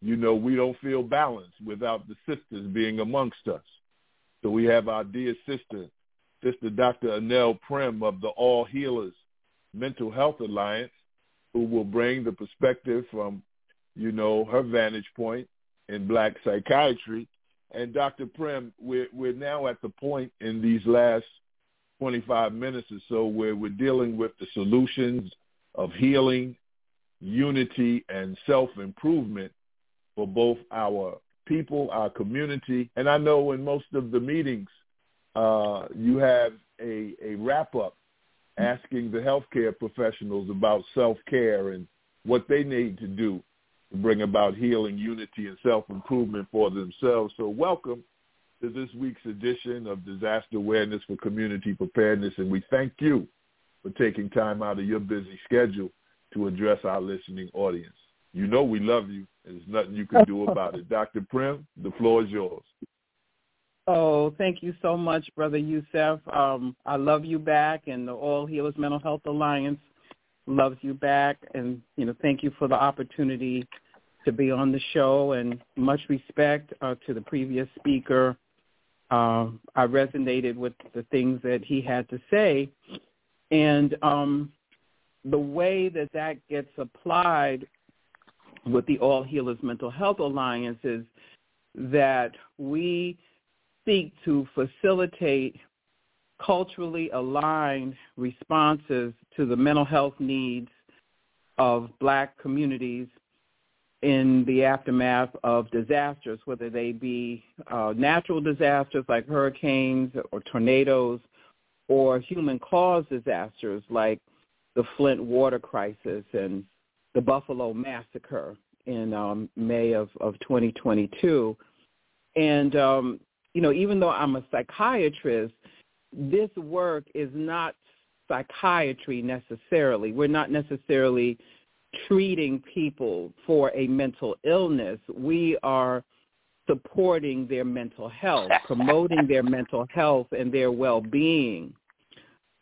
you know, we don't feel balanced without the sisters being amongst us. So we have our dear sister, Sister Doctor Anel Prim of the All Healers Mental Health Alliance, who will bring the perspective from, you know, her vantage point in Black psychiatry. And Doctor Prim, we're, we're now at the point in these last twenty-five minutes or so where we're dealing with the solutions of healing, unity, and self-improvement for both our people, our community. And I know in most of the meetings, Uh, you have a, a wrap-up asking the healthcare professionals about self-care and what they need to do to bring about healing, unity, and self-improvement for themselves. So welcome to this week's edition of Disaster Awareness for Community Preparedness, and we thank you for taking time out of your busy schedule to address our listening audience. You know we love you, and there's nothing you can do about it. Doctor Prim, the floor is yours. Oh, thank you so much, Brother Yusuf. Um, I love you back, and the All Healers Mental Health Alliance loves you back. And, you know, thank you for the opportunity to be on the show, and much respect uh, to the previous speaker. Uh, I resonated with the things that he had to say. And um, the way that that gets applied with the All Healers Mental Health Alliance is that we seek to facilitate culturally aligned responses to the mental health needs of Black communities in the aftermath of disasters, whether they be uh, natural disasters like hurricanes or tornadoes, or human-caused disasters like the Flint water crisis and the Buffalo massacre in um, May of, of twenty twenty-two. And um, you know, even though I'm a psychiatrist, this work is not psychiatry necessarily. We're not necessarily treating people for a mental illness. We are supporting their mental health, promoting their mental health and their well-being.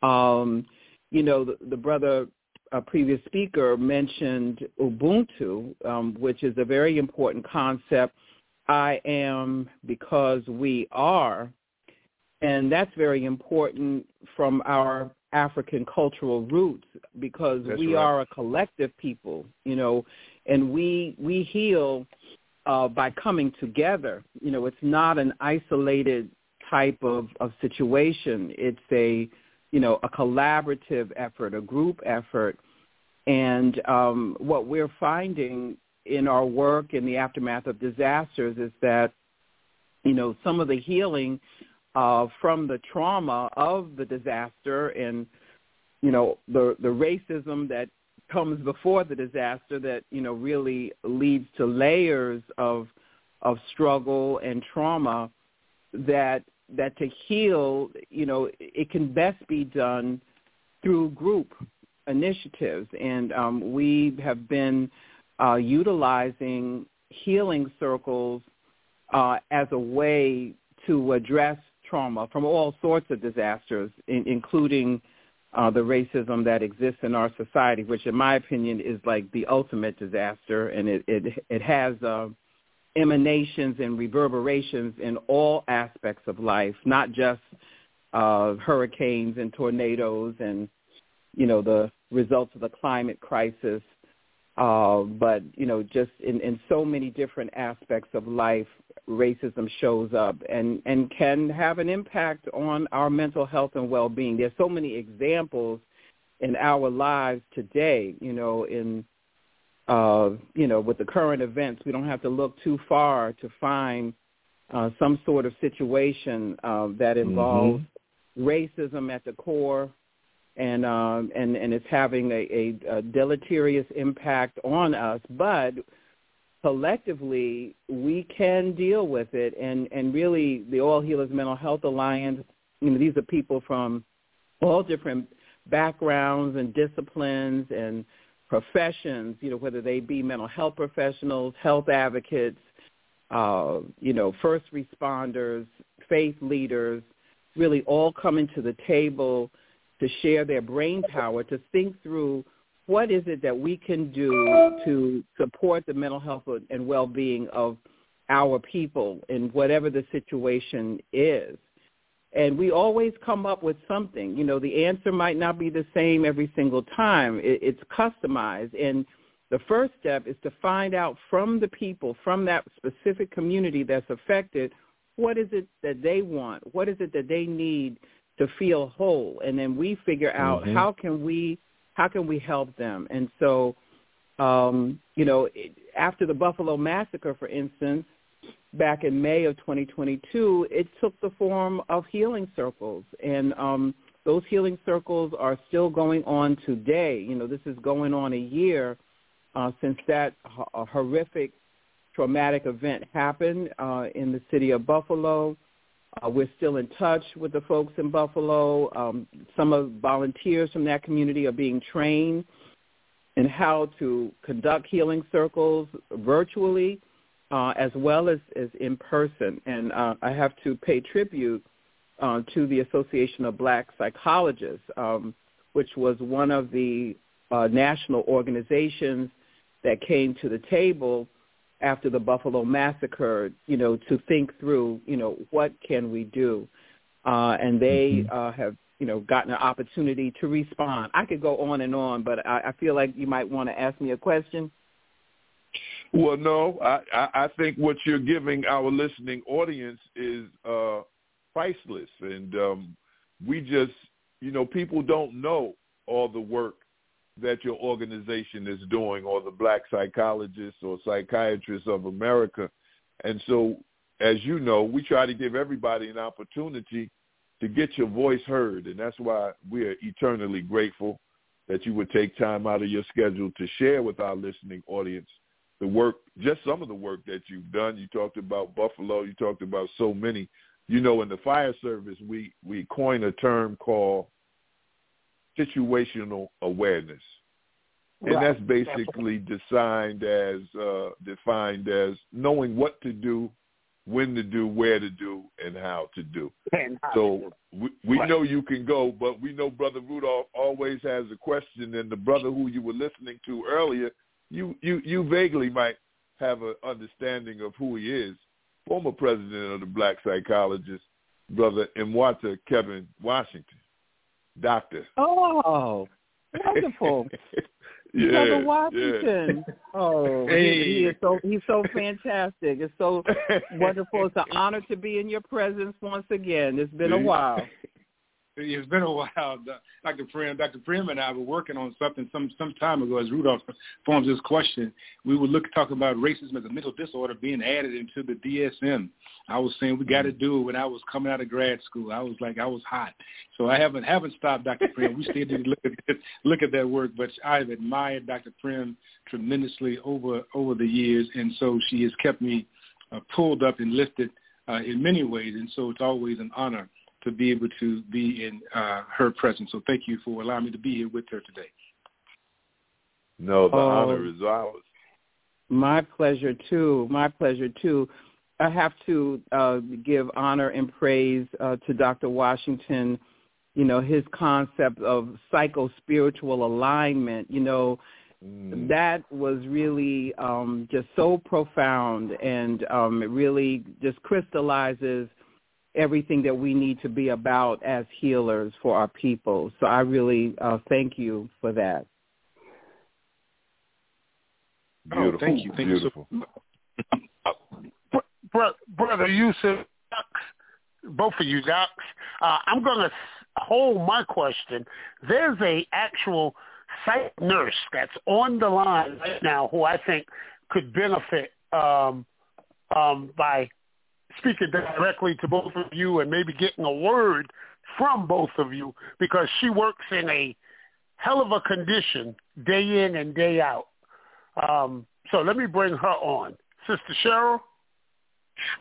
Um, you know, the, the brother, a previous speaker, mentioned Ubuntu, um, which is a very important concept. I am because we are, and that's very important from our African cultural roots, because that's we right. are a collective people, you know, and we we heal uh, by coming together. You know, it's not an isolated type of, of situation. It's a, you know, a collaborative effort, a group effort, and um, what we're finding in our work in the aftermath of disasters is that, you know, some of the healing uh, from the trauma of the disaster and, you know, the, the racism that comes before the disaster that, you know, really leads to layers of of struggle and trauma, that that to heal, you know, it can best be done through group initiatives. And um, we have been Uh, utilizing healing circles uh, as a way to address trauma from all sorts of disasters, in, including uh, the racism that exists in our society, which in my opinion is like the ultimate disaster, and it it, it has uh, emanations and reverberations in all aspects of life, not just uh, hurricanes and tornadoes and, you know, the results of the climate crisis. Uh, but, you know, just in, in so many different aspects of life, racism shows up and, and can have an impact on our mental health and well-being. There's so many examples in our lives today, you know, in, uh, you know, with the current events. We don't have to look too far to find uh, some sort of situation uh, that involves mm-hmm. racism at the core. And, um, and and it's having a, a, a deleterious impact on us. But collectively, we can deal with it. And, and really, the All Healers Mental Health Alliance, you know, these are people from all different backgrounds and disciplines and professions, you know, whether they be mental health professionals, health advocates, uh, you know, first responders, faith leaders, really all coming to the table to share their brain power, to think through what is it that we can do to support the mental health and well-being of our people in whatever the situation is. And we always come up with something. You know, the answer might not be the same every single time. It's customized. And the first step is to find out from the people, from that specific community that's affected, what is it that they want? What is it that they need to feel whole? And then we figure out mm-hmm. how can we how can we help them. And so, um, you know, it, after the Buffalo massacre, for instance, back in May of twenty twenty-two, it took the form of healing circles and um, Those healing circles are still going on today. You know, this is going on a year uh, since that ho- horrific traumatic event happened uh, in the city of Buffalo. Uh, we're still in touch with the folks in Buffalo. Um, some of volunteers from that community are being trained in how to conduct healing circles virtually uh, as well as, as in person. And uh, I have to pay tribute uh, to the Association of Black Psychologists, um, which was one of the uh, national organizations that came to the table after the Buffalo massacre, you know, to think through, you know, what can we do? Uh, and they mm-hmm. uh, have, you know, gotten an opportunity to respond. I could go on and on, but I, I feel like you might want to ask me a question. Well, no, I, I think what you're giving our listening audience is uh, priceless. And um, we just, you know, people don't know all the work that your organization is doing, or the Black Psychologists or Psychiatrists of America. And so, as you know, we try to give everybody an opportunity to get your voice heard. And that's why we are eternally grateful that you would take time out of your schedule to share with our listening audience the work, just some of the work that you've done. You talked about Buffalo. You talked about so many. You know, in the fire service, we, we coined a term called situational awareness, and right. that's basically designed as uh, defined as knowing what to do, when to do, where to do, and how to do. How so to do. we, we right. know you can go, but we know Brother Rudolph always has a question, and the brother who you were listening to earlier, you you you vaguely might have an understanding of who he is. Former president of the Black Psychologists, Brother Mwata Kevin Washington. Doctor. Oh, wonderful. yeah, Brother Washington. Yeah. Oh, hey. he, he is so, he's so fantastic. It's so wonderful. It's an honor to be in your presence once again. It's been a while. It's been a while. Doctor Prim, Doctor Prim and I were working on something some, some time ago, as Rudolph forms this question. We would look talk about racism as a mental disorder being added into the D S M. I was saying we got to do it when I was coming out of grad school. I was like, I was hot. So I haven't haven't stopped Doctor Prim. We still didn't look at this, look at that work, but I've admired Doctor Prim tremendously over, over the years, and so she has kept me uh, pulled up and lifted uh, in many ways, and so it's always an honor to be able to be in uh, her presence. So thank you for allowing me to be here with her today. No, the oh, honor is ours. My pleasure, too. My pleasure, too. I have to uh, give honor and praise uh, to Doctor Washington, you know, his concept of psycho-spiritual alignment, you know, mm. that was really um, just so profound, and um, it really just crystallizes everything that we need to be about as healers for our people. So I really uh, thank you for that. Beautiful. Oh, thank you. Thank Beautiful. You so much. Brother Yusuf, both of you docs, uh, I'm going to hold my question. There's a actual psych nurse that's on the line right now who I think could benefit um, um, by speaking directly to both of you and maybe getting a word from both of you, because she works in a hell of a condition day in and day out. Um, so let me bring her on. Sister Cheryl?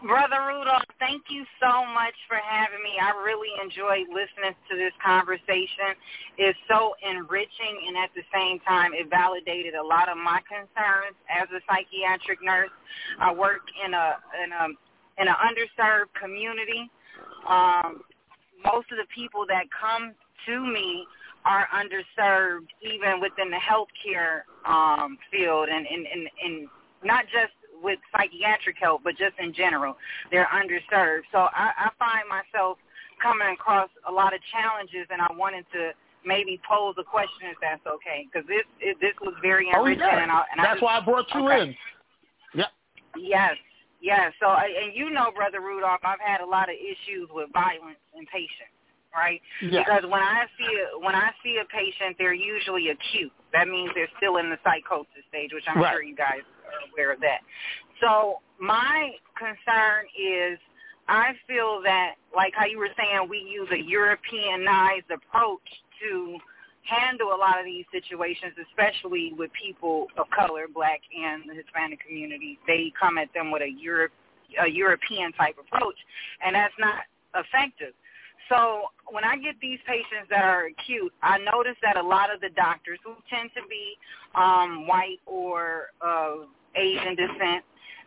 Brother Rudolph, thank you so much for having me. I really enjoyed listening to this conversation. It's so enriching, and at the same time, it validated a lot of my concerns as a psychiatric nurse. I work in a in a in an underserved community. Um, most of the people that come to me are underserved, even within the healthcare um, field, and, and, and, and not just with psychiatric help, but just in general. They're underserved. So I, I find myself coming across a lot of challenges, and I wanted to maybe pose a question, if that's okay, because this it, this was very enriching. Oh, yeah. and I, and that's I just, why I brought you okay. in. Yep. Yes. Yeah, so, and you know, Brother Rudolph, I've had a lot of issues with violence in patients, right? Yeah. Because when I see a, when I see a patient, they're usually acute. That means they're still in the psychosis stage, which I'm right. sure you guys are aware of that. So my concern is I feel that, like how you were saying, we use a Europeanized approach to handle a lot of these situations, especially with people of color, Black and the Hispanic community. They come at them with a Europe, a European-type approach, and that's not effective. So when I get these patients that are acute, I notice that a lot of the doctors who tend to be um, white or of Asian descent,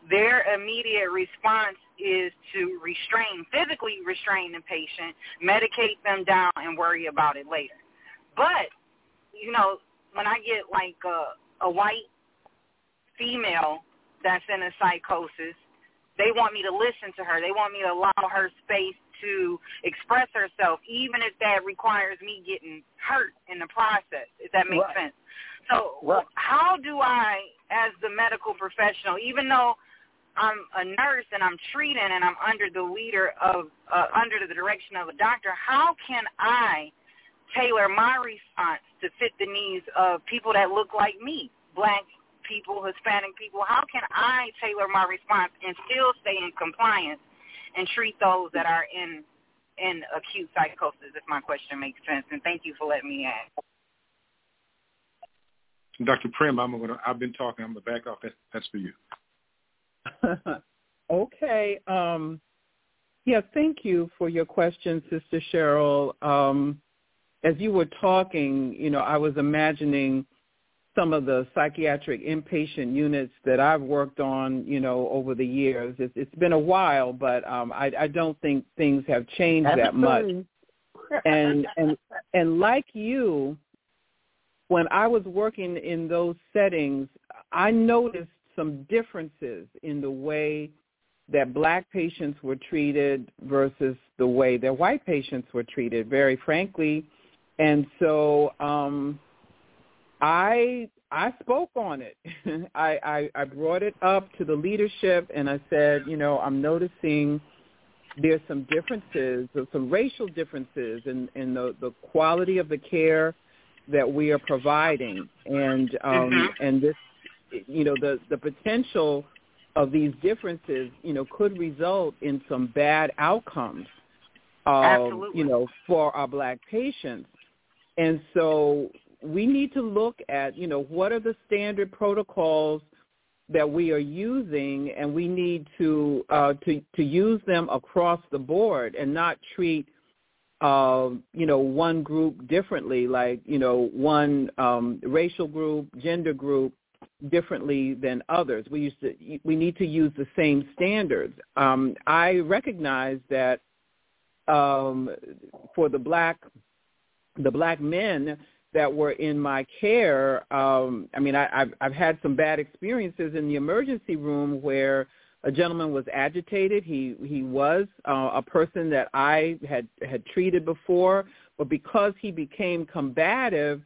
their immediate response is to restrain, physically restrain the patient, medicate them down, and worry about it later. But, you know, when I get like a, a white female that's in a psychosis, they want me to listen to her. They want me to allow her space to express herself, even if that requires me getting hurt in the process, if that makes right. sense. So right. how do I, as the medical professional, even though I'm a nurse and I'm treating and I'm under the leader of, uh, under the direction of a doctor, how can I tailor my response to fit the needs of people that look like me, Black people, Hispanic people? How can I tailor my response and still stay in compliance and treat those that are in in acute psychosis, if my question makes sense? And thank you for letting me ask. Doctor Prim, I'm gonna, I've been talking. I'm going to back off. That, that's for you. Okay. Um, yeah, thank you for your question, Sister Cheryl. Um, as you were talking, you know, I was imagining some of the psychiatric inpatient units that I've worked on, you know, over the years. It's, it's been a while, but um, I, I don't think things have changed that much. And and and like you, when I was working in those settings, I noticed some differences in the way that Black patients were treated versus the way that white patients were treated, very frankly. And so um, I I spoke on it. I, I, I brought it up to the leadership, and I said, you know, I'm noticing there's some differences, some racial differences in, in the, the quality of the care that we are providing, and um, mm-hmm. and this, you know, the, the potential of these differences, you know, could result in some bad outcomes, uh, you know, for our Black patients. And so we need to look at, you know, what are the standard protocols that we are using, and we need to uh, to to use them across the board and not treat Uh, you know, one group differently, like, you know, one um, racial group, gender group differently than others. We used to, we need to use the same standards. Um, I recognize that um, for the black, the black men that were in my care, um, I mean, I, I've, I've had some bad experiences in the emergency room where a gentleman was agitated. He he was uh, a person that I had, had treated before, but because he became combative,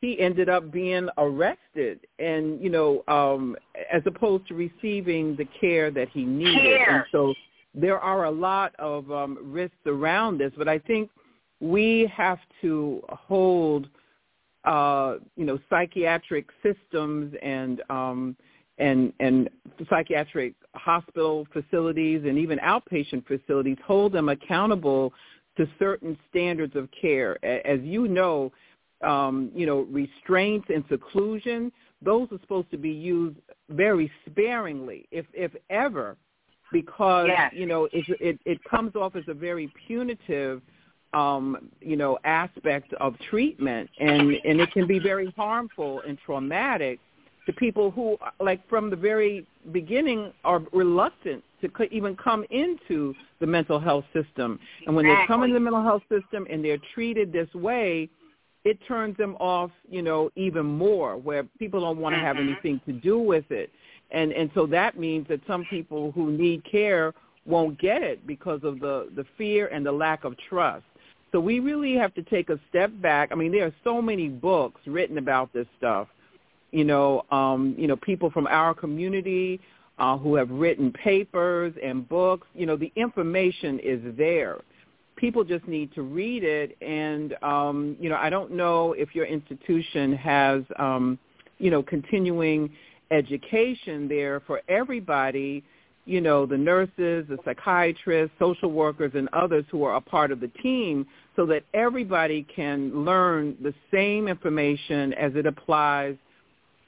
he ended up being arrested, and you know, um, as opposed to receiving the care that he needed. And so there are a lot of um, risks around this, but I think we have to hold, uh, you know, psychiatric systems and. Um, And, and psychiatric hospital facilities and even outpatient facilities, hold them accountable to certain standards of care. As you know, um, you know, restraints and seclusion, those are supposed to be used very sparingly, if if ever, because, yes. you know, it, it, it comes off as a very punitive, um, you know, aspect of treatment, and, and it can be very harmful and traumatic to people who, like from the very beginning, are reluctant to even come into the mental health system. And when exactly. they come into the mental health system and they're treated this way, it turns them off, you know, even more, where people don't want to mm-hmm. have anything to do with it. And and so that means that some people who need care won't get it because of the, the fear and the lack of trust. So we really have to take a step back. I mean, there are so many books written about this stuff. You know, um, you know, people from our community uh, who have written papers and books. You know, the information is there. People just need to read it. And, um, you know, I don't know if your institution has, um, you know, continuing education there for everybody you know, the nurses, the psychiatrists, social workers, and others who are a part of the team so that everybody can learn the same information as it applies,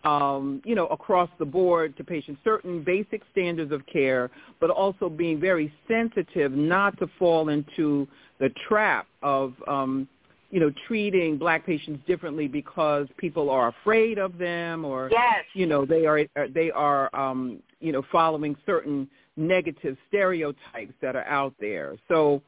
um, you know, across the board to patients, certain basic standards of care, but also being very sensitive not to fall into the trap of, um, you know, treating Black patients differently because people are afraid of them or, yes. you know, they are, they are, um, you know, following certain negative stereotypes that are out there. So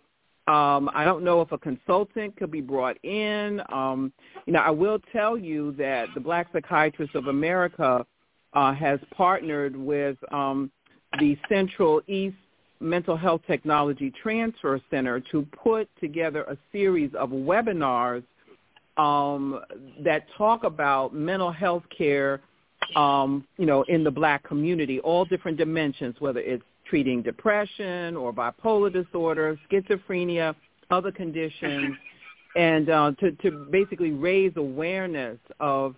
um, I don't know if a consultant could be brought in. Um, you know, I will tell you that the Black Psychiatrists of America uh, has partnered with um, the Central East Mental Health Technology Transfer Center to put together a series of webinars um, that talk about mental health care Um, you know, in the Black community, all different dimensions, whether it's treating depression or bipolar disorder, schizophrenia, other conditions, and uh, to, to basically raise awareness of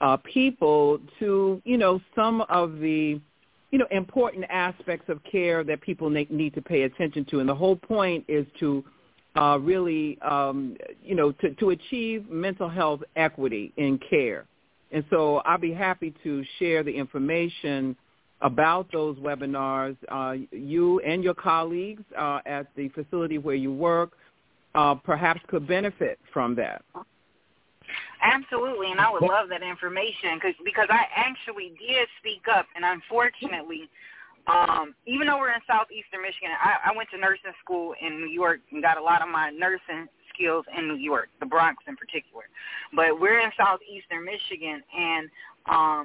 uh, people to, you know, some of the, you know, important aspects of care that people ne- need to pay attention to. And the whole point is to uh, really, um, you know, to, to achieve mental health equity in care. And so I'll be happy to share the information about those webinars. Uh, you and your colleagues uh, at the facility where you work uh, perhaps could benefit from that. Absolutely, and I would love that information cause, because I actually did speak up, and unfortunately, um, even though we're in southeastern Michigan, I, I went to nursing school in New York and got a lot of my nursing skills in New York, the Bronx in particular. But we're in southeastern Michigan, and um,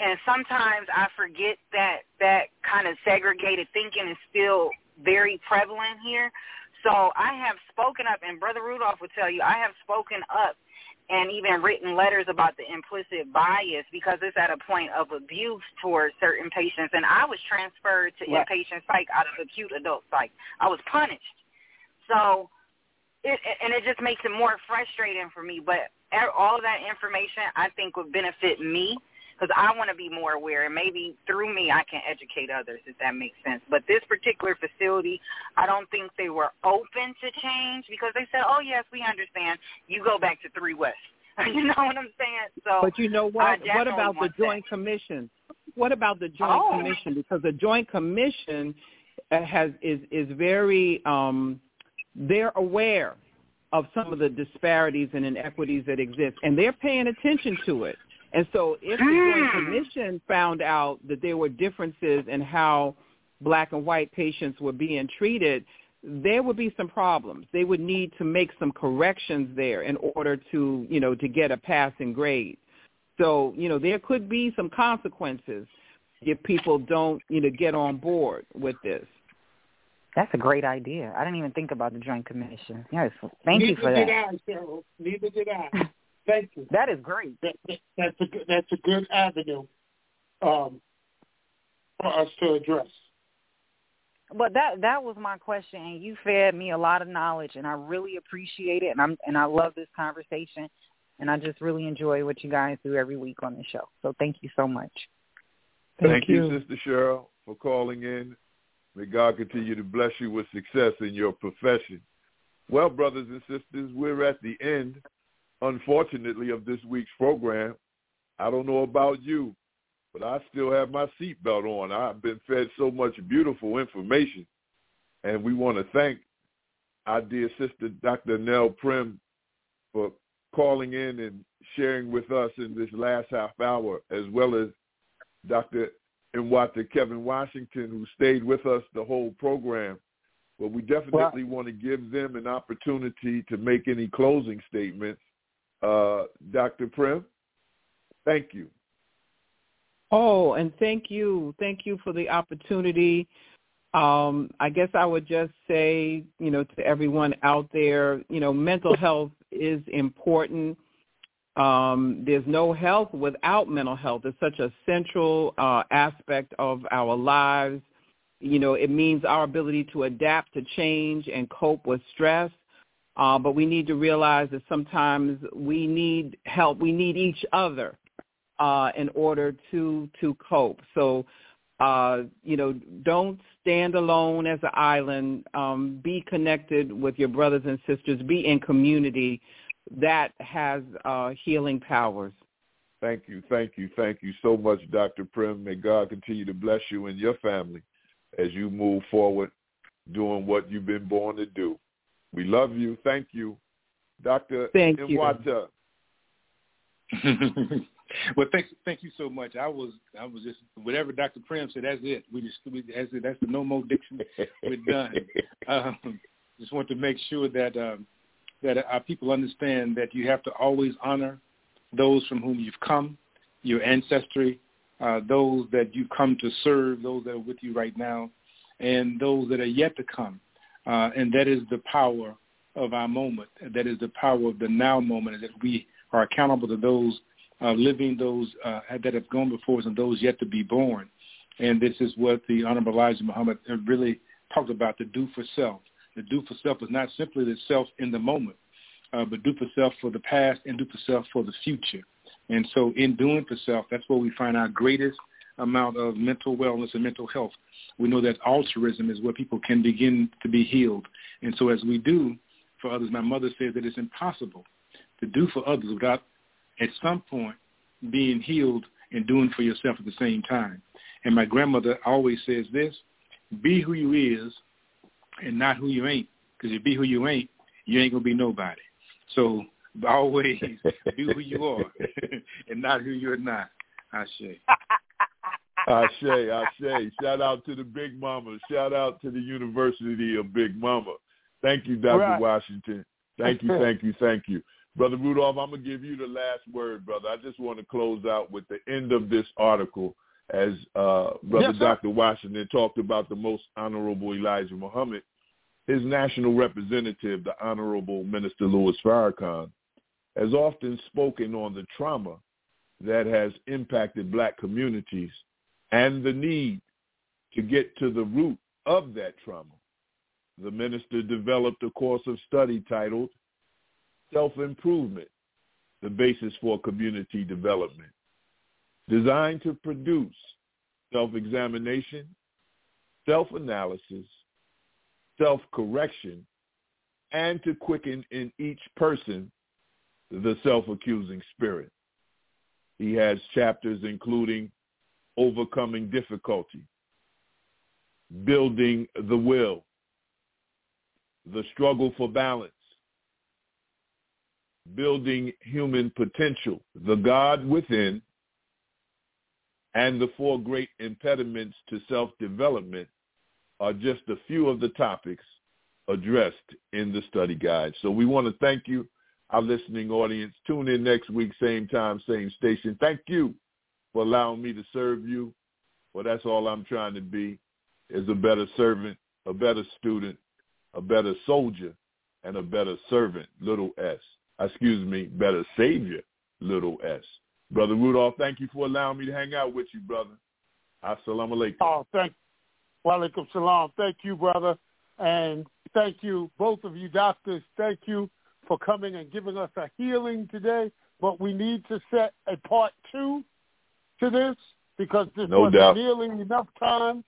and sometimes I forget that that kind of segregated thinking is still very prevalent here. So I have spoken up, and Brother Rudolph would tell you, I have spoken up and even written letters about the implicit bias because it's at a point of abuse towards certain patients. And I was transferred to right. inpatient psych out of acute adult psych. I was punished. So... It, and it just makes it more frustrating for me. But all of that information, I think, would benefit me because I want to be more aware. And maybe through me, I can educate others, if that makes sense. But this particular facility, I don't think they were open to change because they said, oh, yes, we understand. You go back to three West. You know what I'm saying? So, but you know what? What about the Joint that. Commission? What about the Joint oh. Commission? Because the Joint Commission has is, is very um, – they're aware of some of the disparities and inequities that exist, and they're paying attention to it. And so if the Joint Commission found out that there were differences in how Black and white patients were being treated, there would be some problems. They would need to make some corrections there in order to, you know, to get a passing grade. So, you know, there could be some consequences if people don't, you know, get on board with this. That's a great idea. I didn't even think about the Joint Commission. Yes, thank Neither you for that. Neither did I, Cheryl. Neither did I. Thank you. That is great. That, that, that's, a good, that's a good avenue um, for us to address. But that that was my question, and you fed me a lot of knowledge, and I really appreciate it, and I'm and I love this conversation, and I just really enjoy what you guys do every week on the show. So thank you so much. Thank, thank you. you, Sister Cheryl, for calling in. May God continue to bless you with success in your profession. Well, brothers and sisters, we're at the end, unfortunately, of this week's program. I don't know about you, but I still have my seatbelt on. I've been fed so much beautiful information, and we want to thank our dear sister, Doctor Anel Prim, for calling in and sharing with us in this last half hour, as well as Doctor Mwata Kevin Washington, who stayed with us the whole program. But we definitely wow. want to give them an opportunity to make any closing statements. Uh, Doctor Prim, thank you. Oh, and thank you. Thank you for the opportunity. Um, I guess I would just say, you know, to everyone out there, you know, mental health is important. Um, there's no health without mental health. It's such a central uh, aspect of our lives. You know, it means our ability to adapt to change and cope with stress. Uh, but we need to realize that sometimes we need help. We need each other uh, in order to to cope. So Uh, you know, don't stand alone as an island. Um, be connected with your brothers and sisters. Be in community. That has uh, healing powers. Thank you, thank you, thank you so much, Doctor Prim. May God continue to bless you and your family as you move forward doing what you've been born to do. We love you. Thank you, Doctor Mwata. Well, thank thank you so much. I was I was just whatever Doctor Prim said. That's it. We just we, that's it. That's the no more diction. We're done. um, just want to make sure that um, that our people understand that you have to always honor those from whom you've come, your ancestry, uh, those that you've come to serve, those that are with you right now, and those that are yet to come. Uh, and that is the power of our moment. That is the power of the now moment, and that we are accountable to those uh, living, those uh, that have gone before us, and those yet to be born. And this is what the Honorable Elijah Muhammad really talked about, the do for self. The do for self is not simply the self in the moment, Uh, but do for self for the past and do for self for the future. And so in doing for self, that's where we find our greatest amount of mental wellness and mental health. We know that altruism is where people can begin to be healed. And so as we do for others, my mother said that it's impossible to do for others without at some point being healed and doing for yourself at the same time. And my grandmother always says this, be who you is and not who you ain't, because if you be who you ain't, you ain't going to be nobody. So always do who you are and not who you're not. Ashe. Ashe, Ashe. Shout out to the Big Mama. Shout out to the University of Big Mama. Thank you, Doctor Right. Washington. Thank you, thank you, thank you. Brother Rudolph, I'm going to give you the last word, brother. I just want to close out with the end of this article as uh, Brother yes, Doctor Washington talked about the most honorable Elijah Muhammad. His national representative, the Honorable Minister Louis Farrakhan, has often spoken on the trauma that has impacted black communities and the need to get to the root of that trauma. The minister developed a course of study titled Self-Improvement, the Basis for Community Development, designed to produce self-examination, self-analysis, self-correction, and to quicken in each person the self-accusing spirit. He has chapters including Overcoming Difficulty, Building the Will, The Struggle for Balance, Building Human Potential, The God Within, and the Four Great Impediments to Self-Development, are just a few of the topics addressed in the study guide. So we want to thank you, our listening audience. Tune in next week, same time, same station. Thank you for allowing me to serve you. Well, that's all I'm trying to be, is a better servant, a better student, a better soldier, and a better servant, little s. Excuse me, better savior, little s. Brother Rudolph, thank you for allowing me to hang out with you, brother. Assalamu alaikum. Oh, thank you. Walaikum salam. Thank you, brother. And thank you, both of you doctors. Thank you for coming and giving us a healing today. But we need to set a part two to this because this no wasn't doubt. Nearly enough time.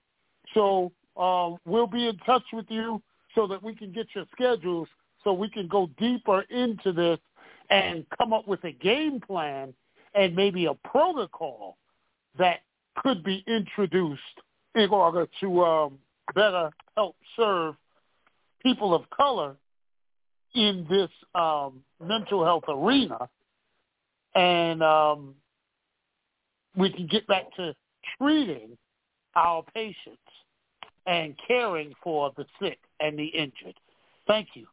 So um, we'll be in touch with you so that we can get your schedules so we can go deeper into this and come up with a game plan and maybe a protocol that could be introduced in order to um, better help serve people of color in this um, mental health arena. And um, we can get back to treating our patients and caring for the sick and the injured. Thank you.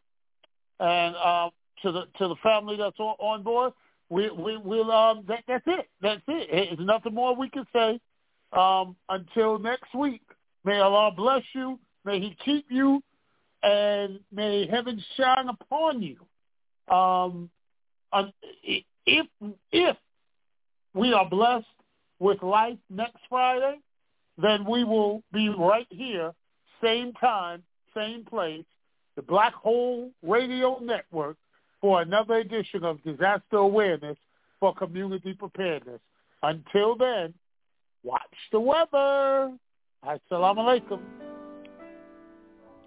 And uh, to the to the family that's on, on board, we, we, we'll, um, that, that's it. That's it. There's nothing more we can say. Um, until next week, may Allah bless you, may He keep you, and may heaven shine upon you. Um, if if we are blessed with life next Friday, then we will be right here, same time, same place, the Black Hole Radio Network, for another edition of Disaster Awareness for Community Preparedness. Until then, watch the weather. Assalamu alaikum.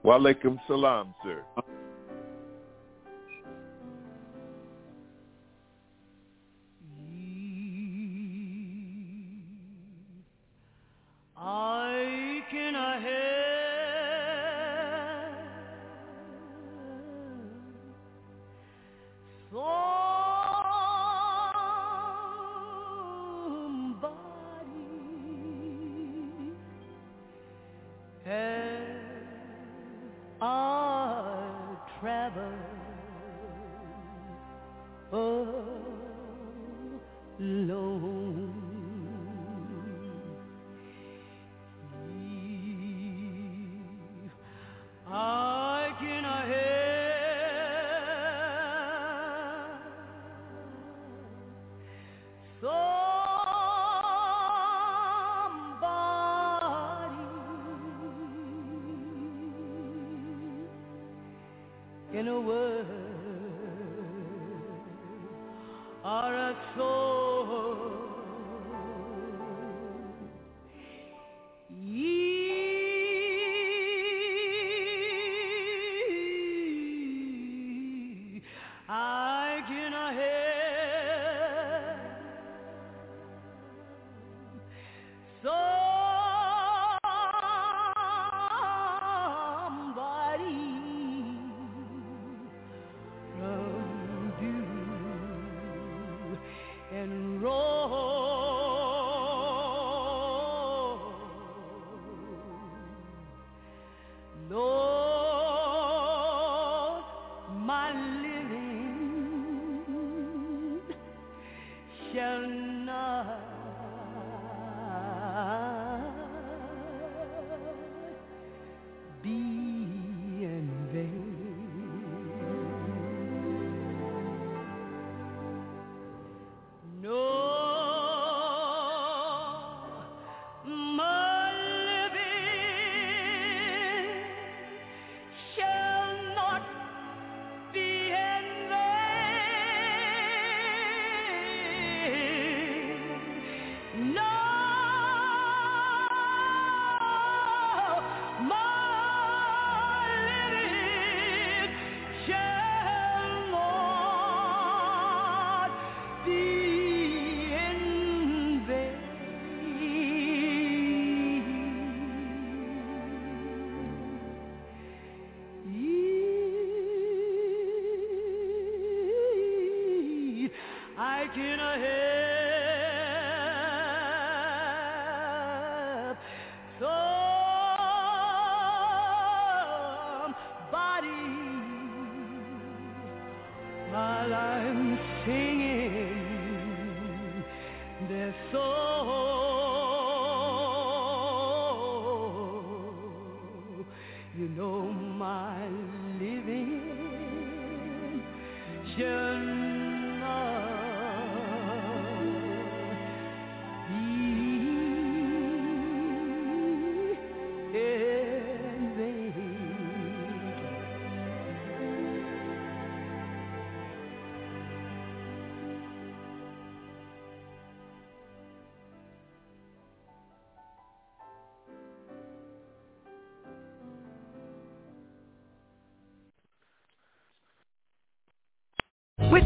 Wa alaikum salam, sir. I can I have somebody as I travel alone. I can I have somebody in a world or a soul. With